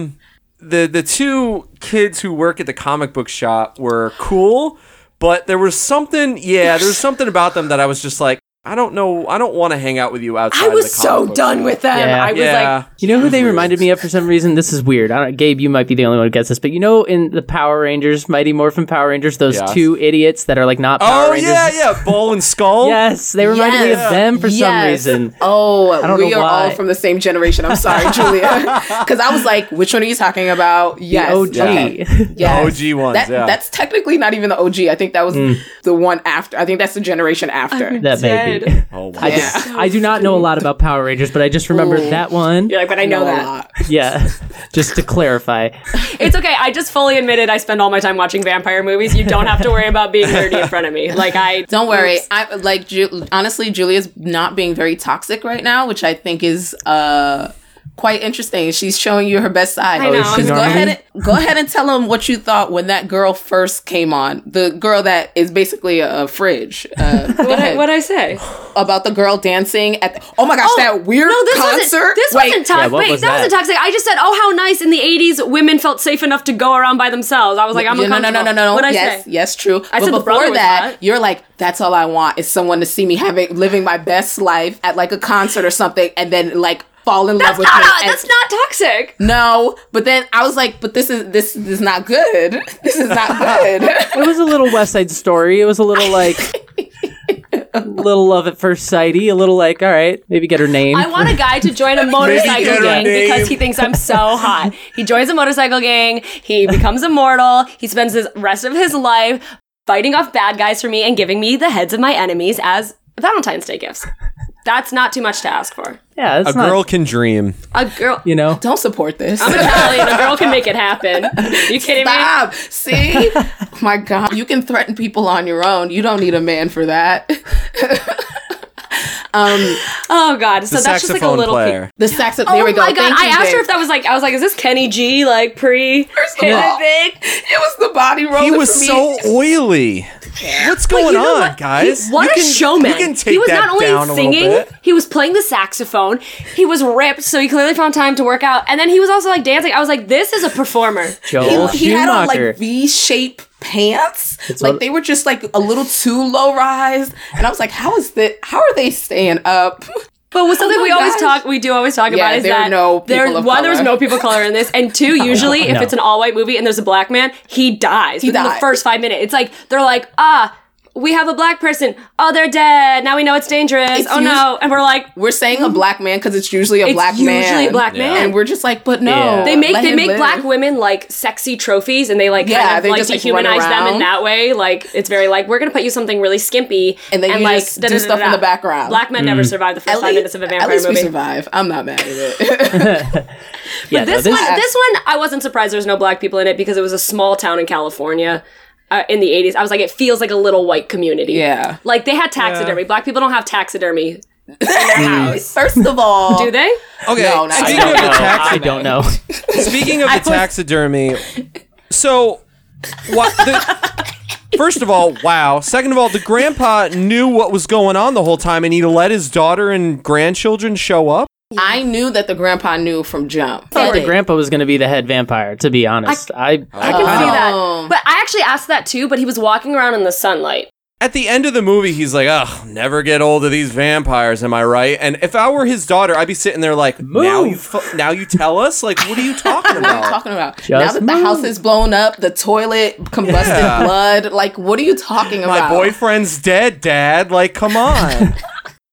The two kids who work at the comic book shop were cool, but there was something about them that I was just like, I don't know. I don't want to hang out with you outside. I was so done with them. Yeah. I was like, you know who they reminded me of for some reason? This is weird. Gabe, you might be the only one who gets this, but you know, in the Power Rangers, Mighty Morphin Power Rangers, those two idiots that are like not Power Rangers. Oh yeah, Bull and Skull. Yes, they reminded me of them for some reason. Oh, I don't know why. We are all from the same generation. I'm sorry, Julia, because I was like, which one are you talking about? Yes, the OG. Yeah. Yes. The OG ones. That's technically not even the OG. I think that was the one after. I think that's the generation after. Oh, wow. I do not know a lot about Power Rangers, but I just remember that one. You're like, but I know that. A lot. Yeah, just to clarify. It's okay. I just fully admitted I spend all my time watching vampire movies. You don't have to worry about being nerdy in front of me. Like, I don't worry. I like honestly, Julia's not being very toxic right now, which I think is quite interesting. She's showing you her best side. I know. Go ahead and tell them what you thought when that girl first came on. The girl that is basically a fridge. What'd I say? About the girl dancing at that weird concert. Wasn't toxic. Yeah, that wasn't toxic. I just said, how nice in the 80s women felt safe enough to go around by themselves. I was like, I'm uncomfortable. No. What'd I say? Yes, true. I said before that, you're like, that's all I want is someone to see me living my best life at like a concert or something, and then like fall in love with me. That's not toxic. No, but then I was like, but this is not good. This is not good. It was a little West Side Story. It was a little like little love at first sighty, a little like, all right, maybe get her name. I want a guy to join a motorcycle gang because he thinks I'm so hot. He joins a motorcycle gang. He becomes immortal. He spends the rest of his life fighting off bad guys for me and giving me the heads of my enemies as Valentine's Day gifts. That's not too much to ask for. Yeah, a girl can dream. A girl, you know. Don't support this. I'm Italian. A girl can make it happen. You kidding me? Stop. See, my God, you can threaten people on your own. You don't need a man for that. Oh God. So that's just like a little player. The saxophone. There we go. Oh my God. I asked her if that was like. I was like, is this Kenny G? Like pre? First of all, it was the body roller. He was so oily. What's going on, guys? What a showman! He was not only singing, he was playing the saxophone. He was ripped, so he clearly found time to work out. And then he was also like dancing. I was like, this is a performer. Joel Schumacher. He had on like V-shaped pants. Like they were just like a little too low rise. And I was like, how are they staying up? But with something we always talk about is that there was no people of color in this, and two, usually if it's an all-white movie and there's a black man, he dies within the first 5 minutes. It's like they're like, we have a black person. Oh, they're dead. Now we know it's dangerous. And we're like, we're saying a black man because it's usually a black man. It's usually a black man. And we're just like, but no. Yeah. They make black women like sexy trophies, and they like kind of like dehumanize them in that way. Like it's very like, we're gonna put you something really skimpy, and then you just do stuff in the background. Black men never survive the first 5 minutes of a vampire movie. At least we survive. I'm not mad at it. But this one, I wasn't surprised there was no black people in it because it was a small town in California. In the 80s, I was like, it feels like a little white community. Yeah. Like, they had taxidermy. Yeah. Black people don't have taxidermy in their house. First of all. Do they? Okay. No, I don't know. Speaking of the taxidermy, so, what? First of all, wow. Second of all, the grandpa knew what was going on the whole time, and he let his daughter and grandchildren show up. I knew that the grandpa knew from jump. I thought the grandpa was going to be the head vampire, to be honest. I can see that. But I actually asked that too, but he was walking around in the sunlight. At the end of the movie, he's like, oh, never get old of these vampires, am I right? And if I were his daughter, I'd be sitting there like, move. Now you tell us? Like, what are you talking about? What are you talking about? Just now that the house is blown up, the toilet, combusted blood, like, what are you talking about? My boyfriend's dead, Dad. Like, come on.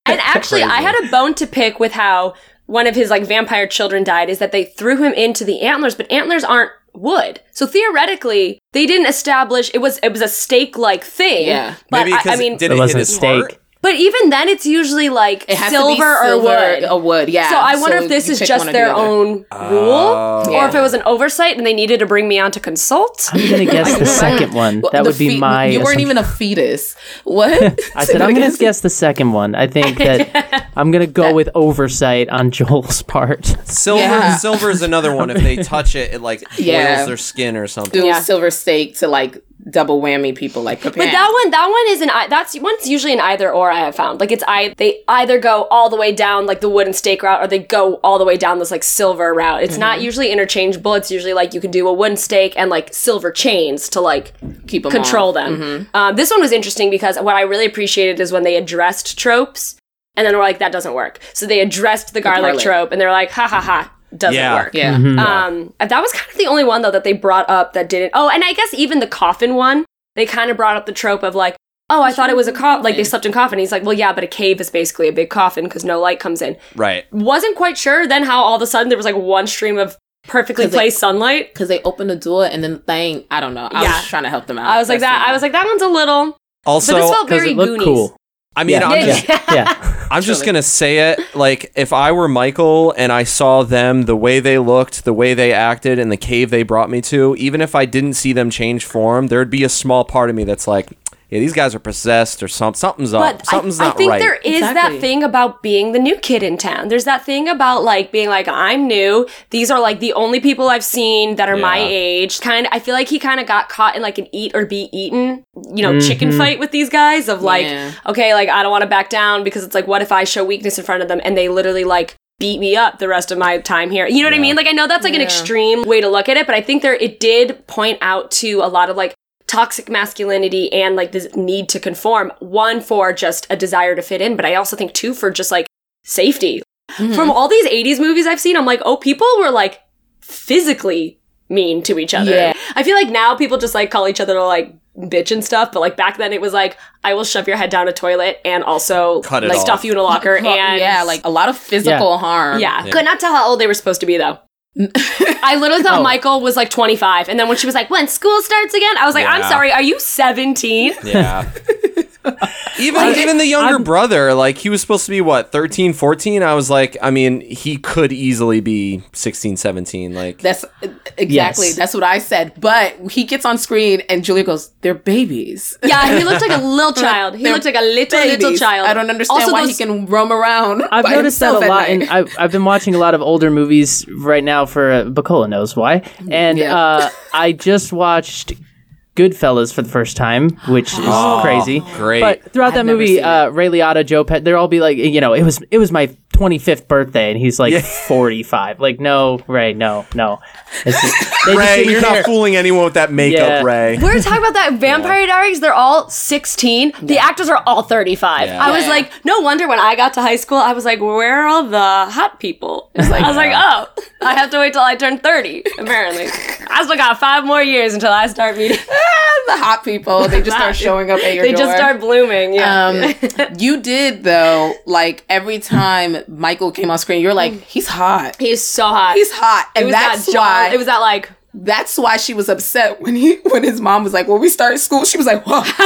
And actually, I had a bone to pick with how one of his like vampire children died is that they threw him into the antlers, but antlers aren't wood. So theoretically, they didn't establish it was a stake-like thing. Yeah. But maybe it wasn't a stake. But even then, it's usually like silver or wood. Yeah. So I wonder if this is just their own rule, or if it was an oversight and they needed to bring me on to consult. I'm gonna guess the second one. That would be my. You weren't even a fetus. What? I said I'm gonna guess the second one. I think that I'm gonna go with oversight on Joel's part. Silver is another one. If they touch it, it like boils their skin or something. Do a silver stake to like. Double whammy people like Peter Pan. But that one is that's usually an either or I have found. Like they either go all the way down like the wooden stake route or they go all the way down this like silver route. It's not usually interchangeable. It's usually like you can do a wooden stake and like silver chains to like keep them control them. Mm-hmm. This one was interesting because what I really appreciated is when they addressed tropes and then we're like, that doesn't work. So they addressed the garlic trope and they're like, ha ha ha. Doesn't work. Yeah. Mm-hmm. That was kind of the only one though that they brought up that didn't. Oh, and I guess even the coffin one, they kind of brought up the trope of like, oh, I thought it was a coffin. Like they slept in coffin. He's like, well, yeah, but a cave is basically a big coffin because no light comes in. Right. Wasn't quite sure then how all of a sudden there was like one stream of perfectly placed sunlight because they opened the door and then the thing. I don't know. I was trying to help them out. I was like, that one's a little. Also, but this felt very Goonies. Cool. I mean, I'm just going to say it, like, if I were Michael and I saw them, the way they looked, the way they acted, and the cave they brought me to, even if I didn't see them change form, there'd be a small part of me that's like, yeah, these guys are possessed or something. Something's not right. I think there is that thing about being the new kid in town. There's that thing about, like, being like, I'm new. These are, like, the only people I've seen that are my age. I feel like he kind of got caught in, like, an eat or be eaten, you know, chicken fight with these guys of, like, okay, like, I don't want to back down because it's, like, what if I show weakness in front of them and they literally, like, beat me up the rest of my time here. You know what I mean? Like, I know that's, like, an extreme way to look at it, but I think it did point out to a lot of, like, toxic masculinity and like this need to conform, one for just a desire to fit in, but I also think two for just like safety. Mm-hmm. From all these 80s movies I've seen, I'm like, oh, people were like physically mean to each other. Yeah. I feel like now people just like call each other like bitch and stuff, but like back then it was like, I will shove your head down a toilet and also cut it like off. Stuff you in a locker and yeah, like a lot of physical harm. Yeah. Could not tell how old they were supposed to be though. I literally thought Michael was like 25, and then when she was like, when school starts again, I was like, I'm sorry, are you 17? Yeah. Even the younger brother, like he was supposed to be what, 13, 14? I was like, I mean, he could easily be 16, 17. Like that's exactly that's what I said. But he gets on screen and Julia goes, they're babies. Yeah, he looked like a little child. He looked like a little child. I don't understand also why he can roam around. I've noticed that a lot, and I've been watching a lot of older movies right now for Bukola knows why, and I just watched Goodfellas for the first time, which is crazy. Great. But throughout that movie, Ray Liotta, Joe Pet, they'll all be like, you know, it was my 25th birthday, and he's like 45. Like, no, Ray, no. Ray, you're not fooling anyone with that makeup, Ray. We're talking about that Vampire Diaries. They're all 16. Yeah. The actors are all 35. Yeah. I was like, no wonder when I got to high school, I was like, where are all the hot people? Like, I was like, oh, I have to wait till I turn 30, apparently. I still got 5 more years until I start meeting the hot people. They just start showing up at your door. They just start blooming, you did, though, like, every time Michael came on screen, you're like, he's hot. He is so hot. He's hot. And that's why she was upset when his mom was like, when we started school, she was like, whoa, wait.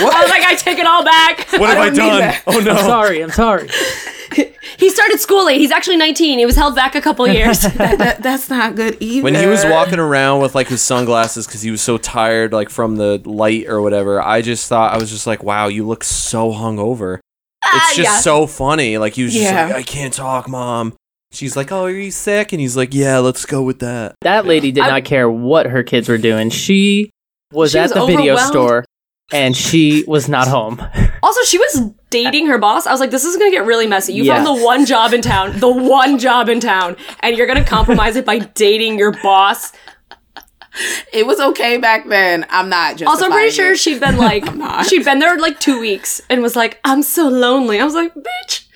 What? I was like, I take it all back. What have I done? Oh, no. I'm sorry. He started school late. He's actually 19. He was held back a couple years. That's not good either. When he was walking around with like his sunglasses because he was so tired like from the light or whatever, I was just like, wow, you look so hungover. It's just so funny. Like, he was just like, I can't talk, Mom. She's like, oh, are you sick? And he's like, yeah, let's go with that. That lady did not care what her kids were doing. She was at the video store, and she was not home. Also, she was dating her boss. I was like, this is going to get really messy. You found the one job in town, and you're going to compromise it by dating your boss. It was okay back then. I'm not justifying Also, I'm pretty sure she'd been like, she'd been there like 2 weeks and was like, I'm so lonely. I was like, bitch.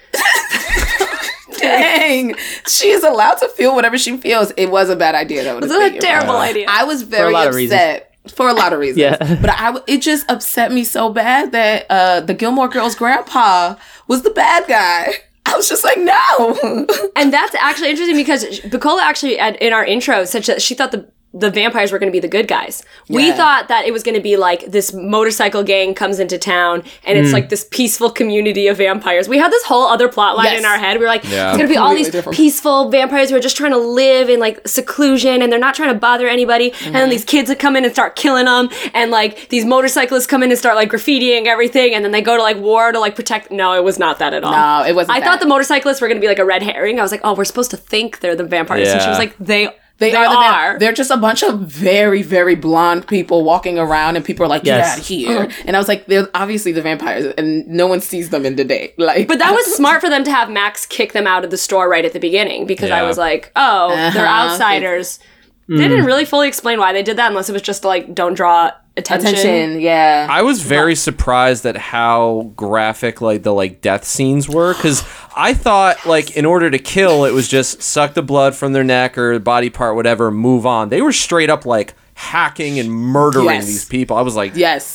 Dang. She is allowed to feel whatever she feels. It was a bad idea, though. It was a terrible idea. I was very upset. For a lot of reasons. Yeah. But it just upset me so bad that the Gilmore Girls' grandpa was the bad guy. I was just like, no. And that's actually interesting because Bukola actually, in our intro, said that she thought the vampires were going to be the good guys. Yeah. We thought that it was going to be like this motorcycle gang comes into town and it's like this peaceful community of vampires. We had this whole other plot line in our head. We were like, it's going to be all these peaceful vampires who are just trying to live in like seclusion and they're not trying to bother anybody. Mm-hmm. And then these kids would come in and start killing them. And like these motorcyclists come in and start like graffitiing everything. And then they go to like war to like protect. No, it was not that at all. No, it wasn't. I thought the motorcyclists were going to be like a red herring. I was like, oh, we're supposed to think they're the vampires. Yeah. And she was like, They are. They're just a bunch of very, very blonde people walking around, and people are like, "Get out of here!" And I was like, "They're obviously the vampires, and no one sees them in the day." Like, but that was smart for them to have Max kick them out of the store right at the beginning because I was like, "Oh, they're outsiders." They didn't really fully explain why they did that, unless it was just to, like, don't draw attention. Yeah, I was very surprised at how graphic like the like death scenes were because I thought like in order to kill it was just suck the blood from their neck or body part, whatever, move on. They were straight up like hacking and murdering these people. I was like,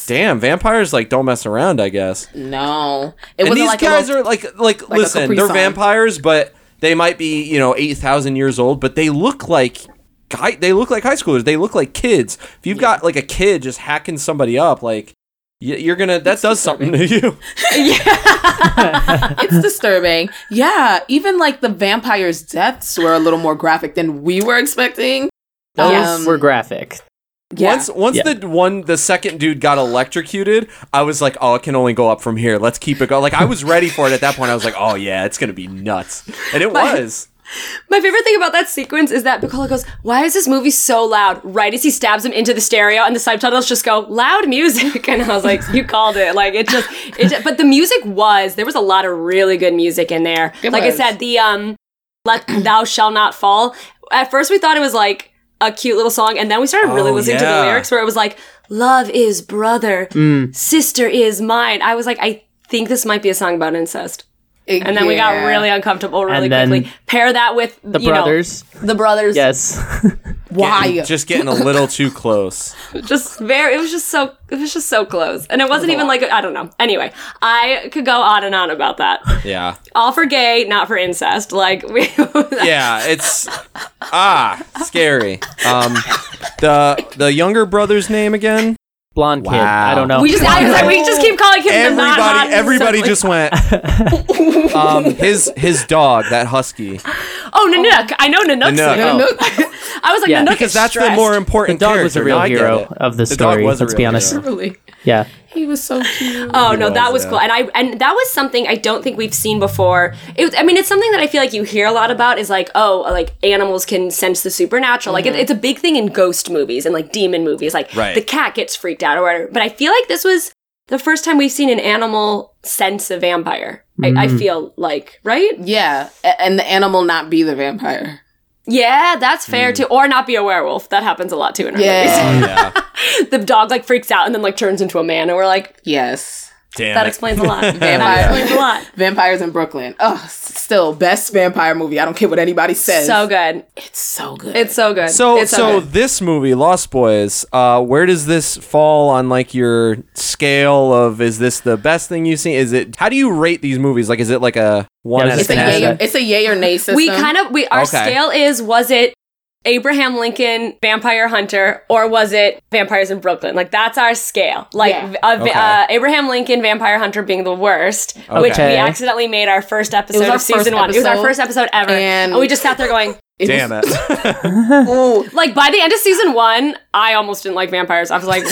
damn, vampires like don't mess around, I guess. No, and these like guys are like listen, they're vampires, but they might be 8,000 years old, but they look like. They look like high schoolers. They look like kids. If you've got like a kid just hacking somebody up, like you're gonna that does something to you. Yeah, it's disturbing. Yeah, even like the vampires' deaths were a little more graphic than we were expecting. Those were graphic. Yeah. Once the second dude got electrocuted, I was like, oh, it can only go up from here. Let's keep it going. Like I was ready for it at that point. I was like, oh yeah, it's gonna be nuts, and it was. My favorite thing about that sequence is that Bukola goes, why is this movie so loud? Right as he stabs him into the stereo and the subtitles just go, loud music. And I was like, you called it. Like, it just but the music there was a lot of really good music in there. It was. I said, the Let Thou Shall Not Fall. At first we thought it was like a cute little song. And then we started really listening to the lyrics where it was like, love is brother, sister is mine. I was like, I think this might be a song about incest. And then we got really uncomfortable really quickly. Pair that with the brothers. The brothers. Yes. Why? Just getting a little too close. It was just so close. And it wasn't even like, I don't know. Anyway, I could go on and on about that. Yeah. All for gay, not for incest. Like we yeah, it's scary. The younger brother's name again? Blonde kid. I don't know. We just keep calling him everybody just went. His dog, that husky. Oh, Nanook. I know Nanook's Nanook. I was like, Nanook because that's stressed. The more important character. The dog was a real hero of the story. Let's be honest. Really? Yeah. He was so cute. Oh, no, that was cool. And that was something I don't think we've seen before. It's something that I feel like you hear a lot about is like, animals can sense the supernatural. Mm-hmm. Like, it's a big thing in ghost movies and, like, demon movies. Like, the cat gets freaked out or whatever. But I feel like this was the first time we've seen an animal sense a vampire. Mm-hmm. I feel like, right? Yeah. And the animal not be the vampire. Yeah, that's fair, too. Or not be a werewolf. That happens a lot, too, in our movies. Oh, yeah. The dog, like, freaks out and then, like, turns into a man, and we're like, yes. Damn that explains a lot. That explains a lot. Vampires in Brooklyn. Oh, still, best vampire movie. I don't care what anybody says. So good. It's so good. So good. This movie, Lost Boys, where does this fall on, like, your scale of, is this the best thing you've seen? How do you rate these movies? Like, is it like a... It's a yay or nay system. Our scale is, was it Abraham Lincoln, Vampire Hunter, or was it Vampires in Brooklyn? Like, that's our scale. Like, Abraham Lincoln, Vampire Hunter being the worst, which we accidentally made our first episode of season one. It was our first episode ever. And we just sat there going... Damn it. Like, by the end of season one, I almost didn't like vampires. I was like,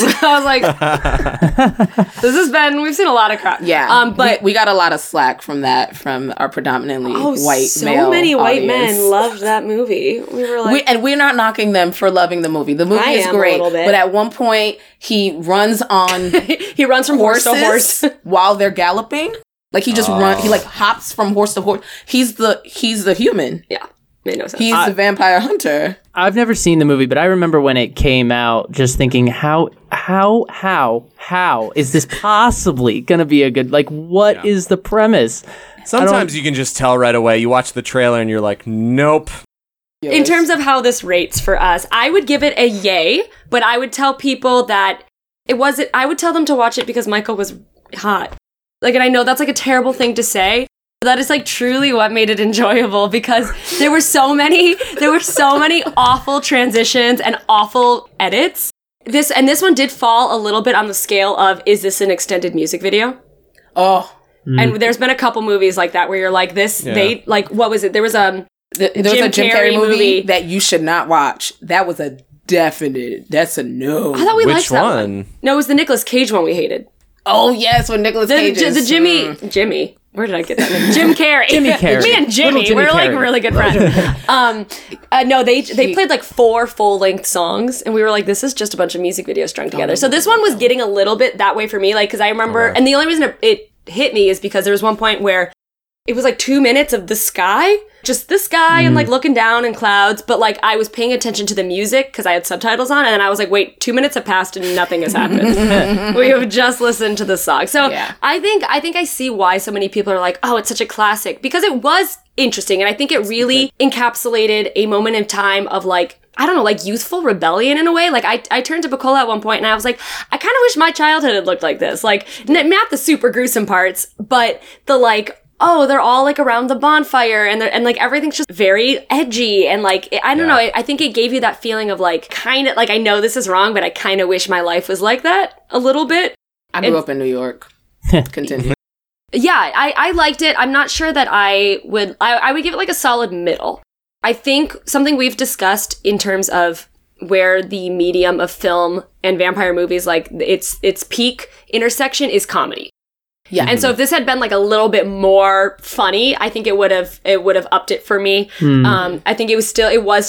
this has been, we've seen a lot of crap. Yeah. But we got a lot of slack from our predominantly white male so many white audience. Men loved that movie. We were like... we're not knocking them for loving the movie. The movie is great. But at one point, he runs on... he runs from horse to horse while they're galloping. Like, he just runs... He, like, hops from horse to horse. He's the human. Yeah. No sense. He's the vampire hunter. I've never seen the movie, but I remember when it came out just thinking, how is this possibly going to be a good, like, what is the premise? Sometimes you can just tell right away. You watch the trailer and you're like, nope. In terms of how this rates for us, I would give it a yay, but I would tell people that I would tell them to watch it because Michael was hot. Like, and I know that's like a terrible thing to say. That is, like, truly what made it enjoyable because there were so many awful transitions and awful edits. This one did fall a little bit on the scale of, is this an extended music video? Oh. Mm. And there's been a couple movies like that where you're like, this, they, like, what was it? There was a Jim Carrey movie that you should not watch. That was a definite, that's a no. I thought we liked that one. No, it was the Nicolas Cage one we hated. Oh, yes, with Nicolas Cage. The Jimmy. Where did I get that name? Jim Carrey. Me and Jimmy, we're like really good friends. No, they played like 4 full-length songs, and we were like, this is just a bunch of music videos strung together. So this one was getting a little bit that way for me, like, because I remember, and the only reason it hit me is because there was one point where it was like 2 minutes of the sky and like looking down and clouds, but like I was paying attention to the music because I had subtitles on, and then I was like, wait, 2 minutes have passed and nothing has happened. We have just listened to the song. So I think I see why so many people are like, oh, it's such a classic, because it was interesting, and I think it really encapsulated a moment in time of, like, I don't know, like youthful rebellion in a way. Like I turned to Bukola at one point and I was like, I kind of wish my childhood had looked like this. Like not the super gruesome parts, but the like, oh, they're all, like, around the bonfire, and like, everything's just very edgy, and, like, I don't know, I think it gave you that feeling of, like, kind of, like, I know this is wrong, but I kind of wish my life was like that a little bit. I grew up in New York. Continue. Yeah, I liked it. I'm not sure that I would give it, like, a solid middle. I think something we've discussed in terms of where the medium of film and vampire movies, like, its peak intersection is comedy. Yeah, and so if this had been like a little bit more funny, I think it would have upped it for me. Mm. I think it was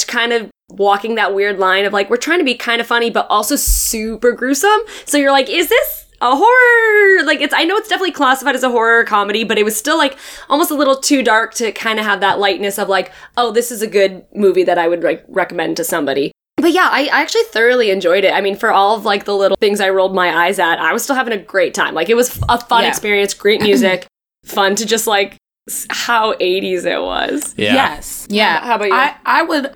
kind of walking that weird line of like, we're trying to be kind of funny but also super gruesome. So you're like, is this a horror? Like I know it's definitely classified as a horror comedy, but it was still like almost a little too dark to kind of have that lightness of like, oh, this is a good movie that I would like recommend to somebody. But yeah, I actually thoroughly enjoyed it. I mean, for all of like the little things I rolled my eyes at, I was still having a great time. Like it was a fun experience, great music, fun to just like how 80s it was. Yeah. Yes. Yeah. How about you?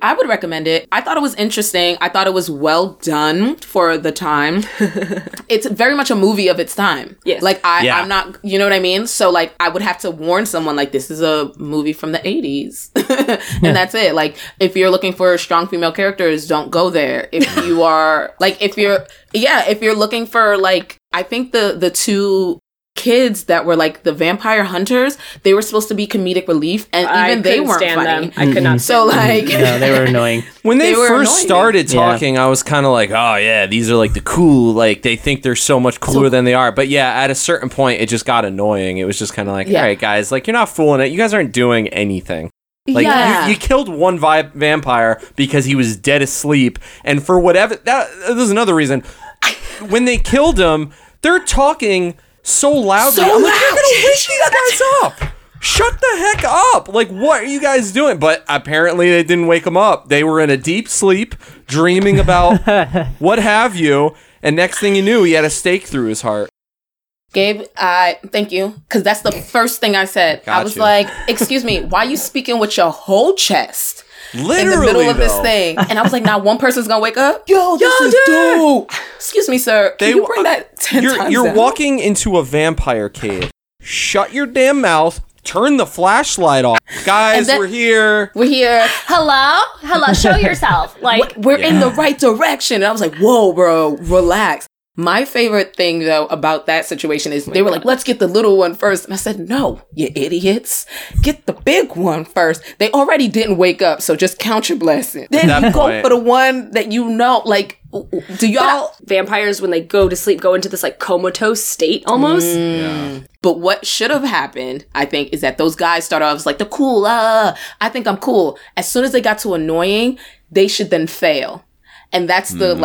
I would recommend it. I thought it was interesting. I thought it was well done for the time. It's very much a movie of its time. Yes. Like, I'm not, you know what I mean? So, like, I would have to warn someone, like, this is a movie from the 80s. And that's it. Like, if you're looking for strong female characters, don't go there. If you are, like, if you're looking for, like, I think the two kids that were like the vampire hunters, they were supposed to be comedic relief, and even they weren't funny. Mm-hmm. I could not. So like, no, they were annoying. When they first started talking, I was kind of like, oh yeah, these are like the cool, like they think they're so much cooler than they are. But yeah, at a certain point, it just got annoying. It was just kind of like, all right, guys, like you're not fooling it. You guys aren't doing anything. Like you killed one vampire because he was dead asleep, and for whatever that is another reason. When they killed him, they're talking so loudly. I'm like, you're gonna wake these guys up. Shut the heck up. Like, what are you guys doing? But apparently they didn't wake them up. They were in a deep sleep, dreaming about what have you. And next thing you knew, he had a stake through his heart. Gabe, thank you, because that's the first thing I said. Got I was you. Like, excuse me, why are you speaking with your whole chest? Literally, in the middle of this thing. And I was like, now one person's gonna wake up? Yo, this is dope. Excuse me, sir. Can you bring that 10 times down? You're walking into a vampire cave. Shut your damn mouth. Turn the flashlight off. Guys, we're here. We're here. Hello? Hello, show yourself. Like, we're in the right direction. And I was like, whoa, bro, relax. My favorite thing, though, about that situation is they were like, let's get the little one first. And I said, no, you idiots. Get the big one first. They already didn't wake up, so just count your blessings. Then you go for the one that you know, like, do y'all... Vampires, when they go to sleep, go into this, like, comatose state almost. Mm. Yeah. But what should have happened, I think, is that those guys started off as like, the cool, I think I'm cool. As soon as they got to annoying, they should then fail. And that's the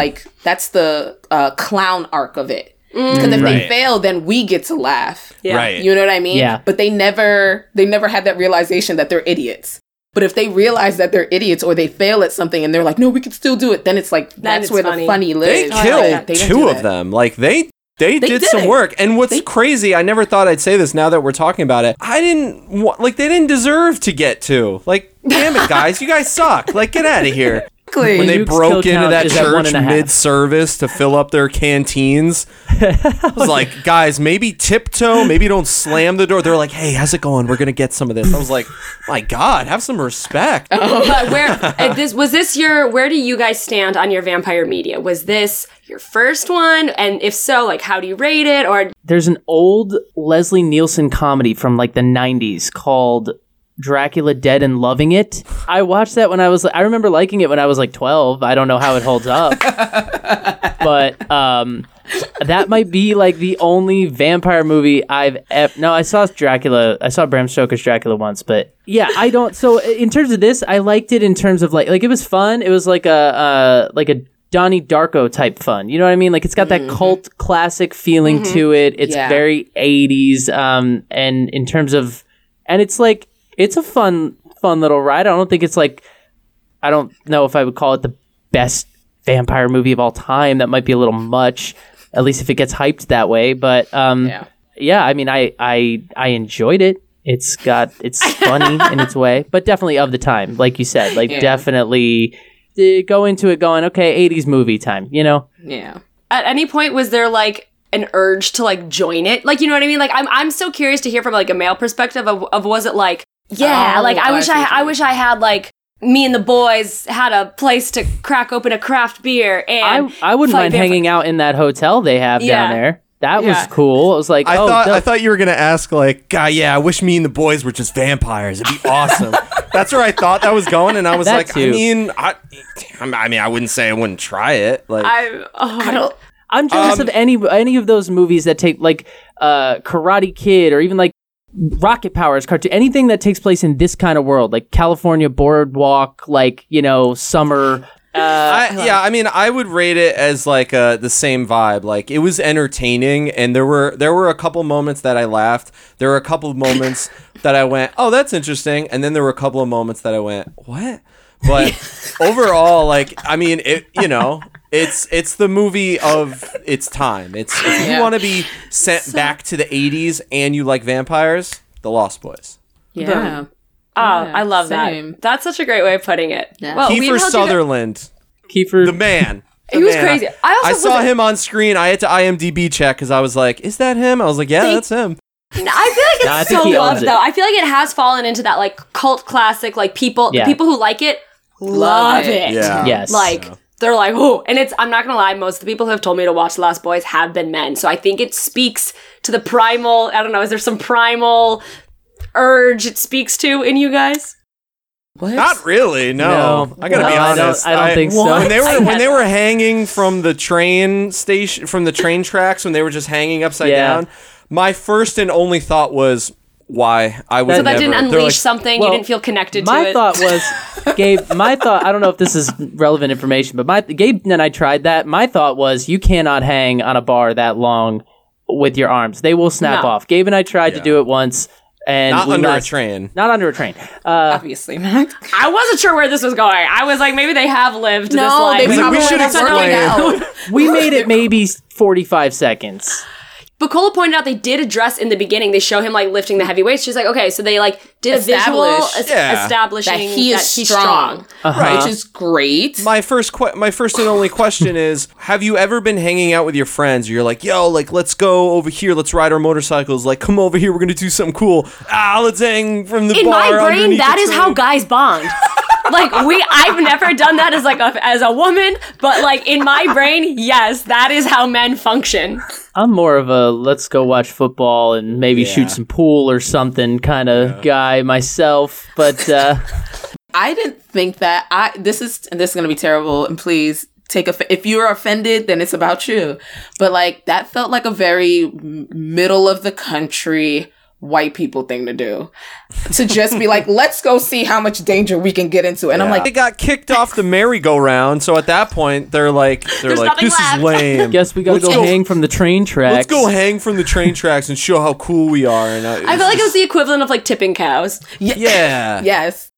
clown arc of it. Because if they fail, then we get to laugh. Yeah. Right. You know what I mean? Yeah. But they never had that realization that they're idiots. But if they realize that they're idiots or they fail at something and they're like, no, we can still do it, then it's like that's where funny. The funny lives. They killed two of them. Like they did some work. And what's crazy, I never thought I'd say this now that we're talking about it. They didn't deserve to get two. Like, damn it, guys, you guys suck. Like, get out of here. When they broke into that church mid-service to fill up their canteens, I was like, guys, maybe tiptoe, maybe don't slam the door. They're like, hey, how's it going? We're going to get some of this. I was like, my God, have some respect. But where do you guys stand on your vampire media? Was this your first one? And if so, like, how do you rate it? Or there's an old Leslie Nielsen comedy from like the 90s called Dracula Dead and Loving It. I watched that when I was... I remember liking it when I was like 12. I don't know how it holds up. But that might be like the only vampire movie I've ever... No, I saw Dracula. I saw Bram Stoker's Dracula once, but yeah, I don't... So in terms of this, I liked it in terms of like... Like it was fun. It was like a Donnie Darko type fun. You know what I mean? Like it's got that cult classic feeling to it. It's very 80s. And in terms of... And it's like... It's a fun little ride. I don't think it's like, I don't know if I would call it the best vampire movie of all time. That might be a little much, at least if it gets hyped that way. But I mean, I enjoyed it. It's funny in its way, but definitely of the time, like you said, like definitely go into it going, okay, 80s movie time, you know? Yeah. At any point, was there like an urge to like join it? Like, you know what I mean? Like, I'm so curious to hear from like a male perspective of was it like, I wish I had like me and the boys had a place to crack open a craft beer and I wouldn't mind hanging out in that hotel they have down there. That was cool. It was like I thought you were gonna ask like, God, I wish me and the boys were just vampires. It'd be awesome. That's where I thought that was going, and I was I wouldn't say I wouldn't try it. Like I'm jealous of any of those movies that take like Karate Kid or even like Rocket Powers cartoon, anything that takes place in this kind of world, like California boardwalk, like, you know, summer. I would rate it as like the same vibe. Like it was entertaining, and there were a couple moments that I laughed. There were a couple of moments that I went, "Oh, that's interesting," and then there were a couple of moments that I went, "What?" But overall, like, I mean, it, you know. It's the movie of its time. It's if you want to be sent back to the 80s and you like vampires, The Lost Boys. Yeah. Boom. Oh, yeah, I love that. That's such a great way of putting it. Yeah. Well, Kiefer Sutherland. Kiefer. The man. He was crazy. I saw him on screen. I had to IMDb check because I was like, is that him? I was like, yeah, that's him. I feel like it's so loved, though. I feel like it has fallen into that like cult classic, like people who like it love it. Yeah. Yes. Like, they're like, oh, and I'm not going to lie, most of the people who have told me to watch The Lost Boys have been men. So I think it speaks to the primal, I don't know, is there some primal urge it speaks to in you guys? What? Not really, no. I gotta be honest. I don't think so. When they were hanging from the train station, from the train tracks, when they were just hanging upside down, my first and only thought was, why? I would. So that didn't unleash something. Well, you didn't feel connected to it. My thought was, Gabe. My thought. I don't know if this is relevant information, but Gabe and I tried that. My thought was, you cannot hang on a bar that long with your arms. They will snap off. Gabe and I tried to do it once. And not under a train. Obviously, Max. I wasn't sure where this was going. I was like, maybe they have lived this life. We should explain. We made it maybe 45 seconds. Bukola pointed out they did address in the beginning. They show him like lifting the heavy weights. She's like, okay, so they like did a visual establishing that he's strong. Uh-huh. Which is great. My first and only question is, have you ever been hanging out with your friends? You're like, yo, like, let's go over here. Let's ride our motorcycles. Like, come over here. We're going to do something cool. Let's hang from the bar. In my brain, that is how guys bond. Like, I've never done that as a woman, but like in my brain, yes, that is how men function. I'm more of a let's go watch football and maybe shoot some pool or something kind of guy myself, but I didn't think that. This is going to be terrible, and please take if you're offended, then it's about you. But like that felt like a very middle of the country white people thing to do, to just be like, let's go see how much danger we can get into. And I'm like, they got kicked off the merry-go-round, so at that point they're like, this is lame. Guess we gotta go hang from the train tracks. Let's go hang from the train tracks and show how cool we are. And I felt like it was the equivalent of like tipping cows. Yeah. Yes.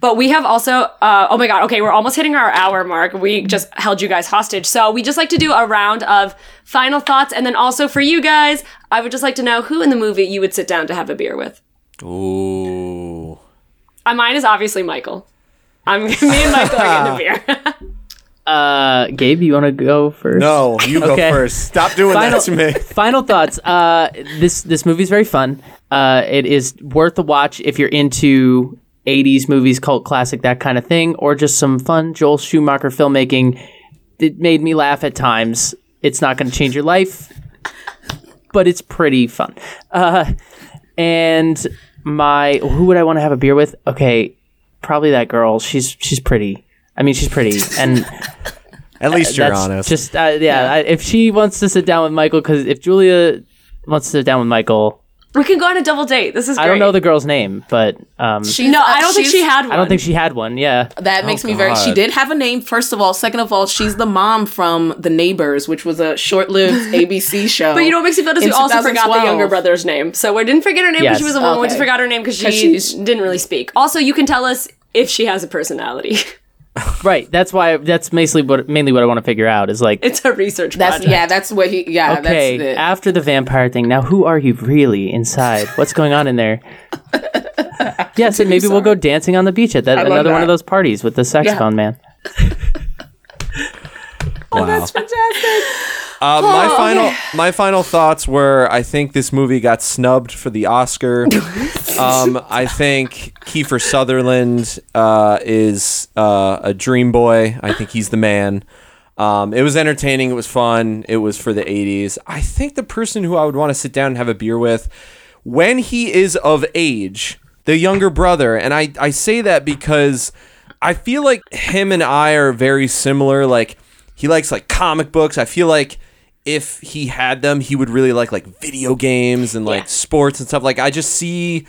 But we have also, oh my God, okay, we're almost hitting our hour mark. We just held you guys hostage. So we just like to do a round of final thoughts. And then also for you guys, I would just like to know who in the movie you would sit down to have a beer with. Ooh. Mine is obviously Michael. Me and Michael are getting a beer. Gabe, you want to go first? No, you go first. Stop doing that to me. Final thoughts. This movie's very fun. It is worth a watch if you're into 80s movies, cult classic, that kind of thing, or just some fun Joel Schumacher filmmaking. It made me laugh at times. It's not going to change your life, but it's pretty fun. And who would I want to have a beer with? Okay, probably that girl. She's pretty. I mean, she's pretty, and at least you're honest. Just if she wants to sit down with Michael, because if Julia wants to sit down with Michael. We can go on a double date. This is great. I don't know the girl's name, but... I don't think she had one. I don't think she had one, yeah. That makes me very... She did have a name, first of all. Second of all, she's the mom from The Neighbors, which was a short-lived ABC show. But you know what makes me feel is we also forgot the younger brother's name. So we didn't forget her name, but she was a woman. We just forgot her name because she didn't really speak. Also, you can tell us if she has a personality. Right. That's why. That's mainly what I want to figure out. Is like it's a research project. That's what he. Yeah. Okay. That's it. After the vampire thing, now who are you really inside? What's going on in there? Yes, and maybe we'll go dancing on the beach at another one of those parties with the saxophone man. Oh, that's fantastic. My final thoughts were, I think this movie got snubbed for the Oscar. I think Kiefer Sutherland is a dream boy. I think he's the man. It was entertaining. It was fun. It was for the 80s. I think the person who I would want to sit down and have a beer with, when he is of age, the younger brother. And I say that because I feel like him and I are very similar. Like, he likes like comic books. I feel like if he had them, he would really like video games and like sports and stuff. Like, I just see,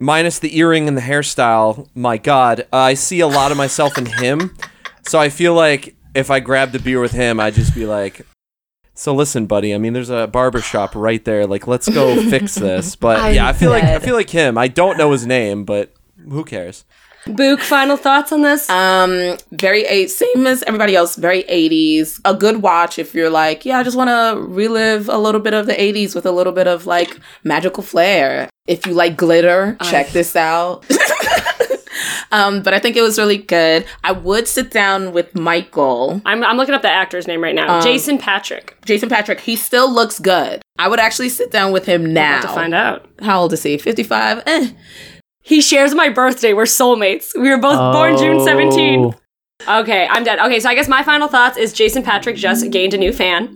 minus the earring and the hairstyle, my God, I see a lot of myself in him. So I feel like if I grabbed a beer with him, I'd just be like, so listen, buddy, I mean, there's a barbershop right there. Like, let's go fix this. But I feel like him. I don't know his name, but who cares? Book, final thoughts on this? Very same as everybody else, very 80s. A good watch if you're like, yeah, I just want to relive a little bit of the 80s with a little bit of like magical flair. If you like glitter, check this out. But I think it was really good. I would sit down with Michael. I'm looking up the actor's name right now. Jason Patrick. Jason Patrick. He still looks good. I would actually sit down with him now. We'll have to find out. How old is he? 55? He shares my birthday. We're soulmates. We were both born June 17th. Okay, I'm dead. Okay, so I guess my final thoughts is Jason Patrick just gained a new fan,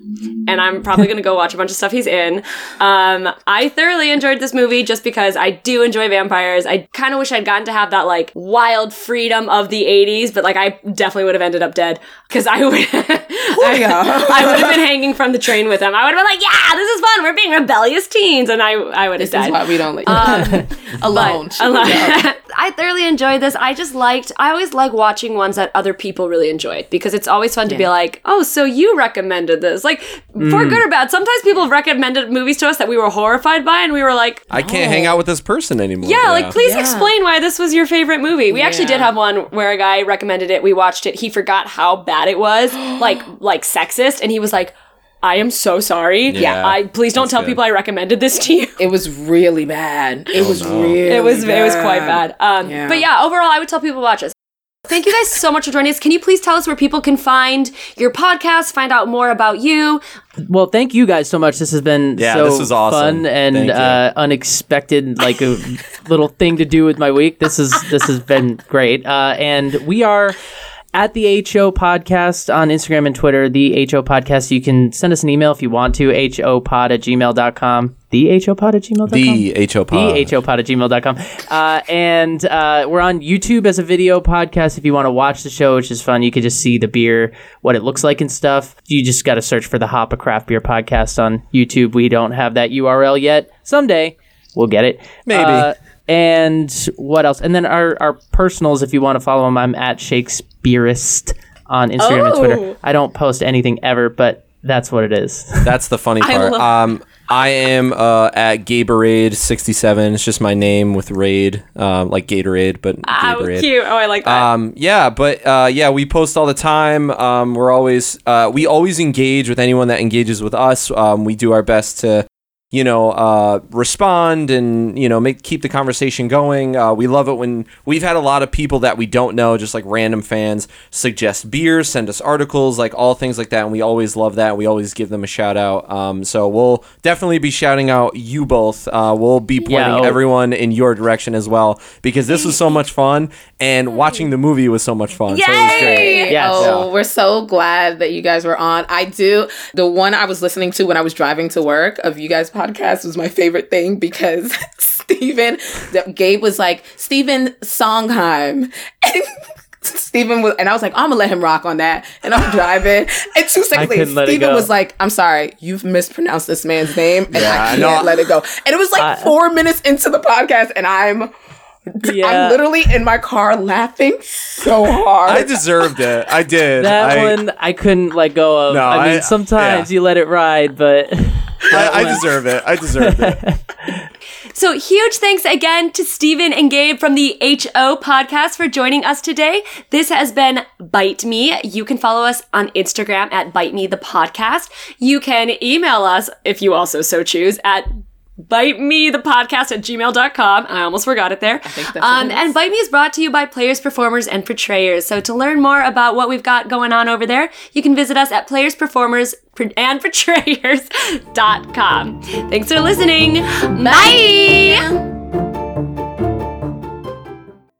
and I'm probably going to go watch a bunch of stuff he's in. I thoroughly enjoyed this movie just because I do enjoy vampires. I kind of wish I'd gotten to have that, like, wild freedom of the 80s, but, like, I definitely would have ended up dead because I would I would have been hanging from the train with him. I would have been like, yeah, this is fun. We're being rebellious teens, and I would have died. This is why we don't like alone. I thoroughly enjoyed this. I always like watching ones that other people really enjoyed because it's always fun to be like, oh, so you recommended this. Like, for good or bad, sometimes people recommended movies to us that we were horrified by and we were like, I can't hang out with this person anymore. Yeah, like, please explain why this was your favorite movie. We actually did have one where a guy recommended it. We watched it. He forgot how bad it was, like sexist. And he was like, I am so sorry. Yeah. Please don't tell people I recommended this to you. It was really bad. It was quite bad. But yeah, overall, I would tell people to watch it. Thank you guys so much for joining us. Can you please tell us where people can find your podcast, find out more about you? Well, thank you guys so much. This has been this is awesome. Fun and unexpected, like a little thing to do with my week. This has been great. And we are at the HO Podcast on Instagram and Twitter, the HO Podcast. You can send us an email if you want to, hopod@gmail.com. thehopod@gmail.com. And we're on YouTube as a video podcast if you want to watch the show, which is fun. You can just see the beer, what it looks like and stuff. You just got to search for The Hop, a Craft Beer Podcast on YouTube. We don't have that URL yet. Someday we'll get it. Maybe. And what else? And then our personals, if you want to follow them, I'm at Shakespeareist on Instagram and Twitter. I don't post anything ever, but that's what it is. That's the funny part. I am at Gatorade67. It's just my name with Raid, like Gatorade, but Gatorade. Oh, cute. Oh, I like that. We post all the time. We always engage with anyone that engages with us. We do our best to, respond and, keep the conversation going. We love it when we've had a lot of people that we don't know, just like random fans, suggest beers, send us articles, like all things like that. And we always love that. We always give them a shout out. So we'll definitely be shouting out you both. We'll be pointing everyone in your direction as well, because this was so much fun and watching the movie was so much fun. Yay! So it was great. Yes. Oh, we're so glad that you guys were on. The one I was listening to when I was driving to work of you guys podcast was my favorite thing because Gabe was like, Stephen Sondheim. And Stephen was, and I was like, I'm gonna let him rock on that. And I'm driving. And 2 seconds later, Stephen was like, I'm sorry, you've mispronounced this man's name and I can't let it go. And it was like 4 minutes into the podcast and I'm literally in my car laughing so hard. I deserved it. I did. That one I couldn't let go of. No, sometimes you let it ride, but I deserve it. I deserve it. So huge thanks again to Stephen and Gabe from the HO Podcast for joining us today. This has been Bite Me. You can follow us on Instagram at Bite Me the Podcast. You can email us, if you also so choose, at bitemethepodcast@gmail.com. I almost forgot it there. I think that's and Bite Me is brought to you by Players, Performers, and Portrayers. So to learn more about what we've got going on over there, you can visit us at playersperformersandportrayers.com. Thanks for listening. Bye!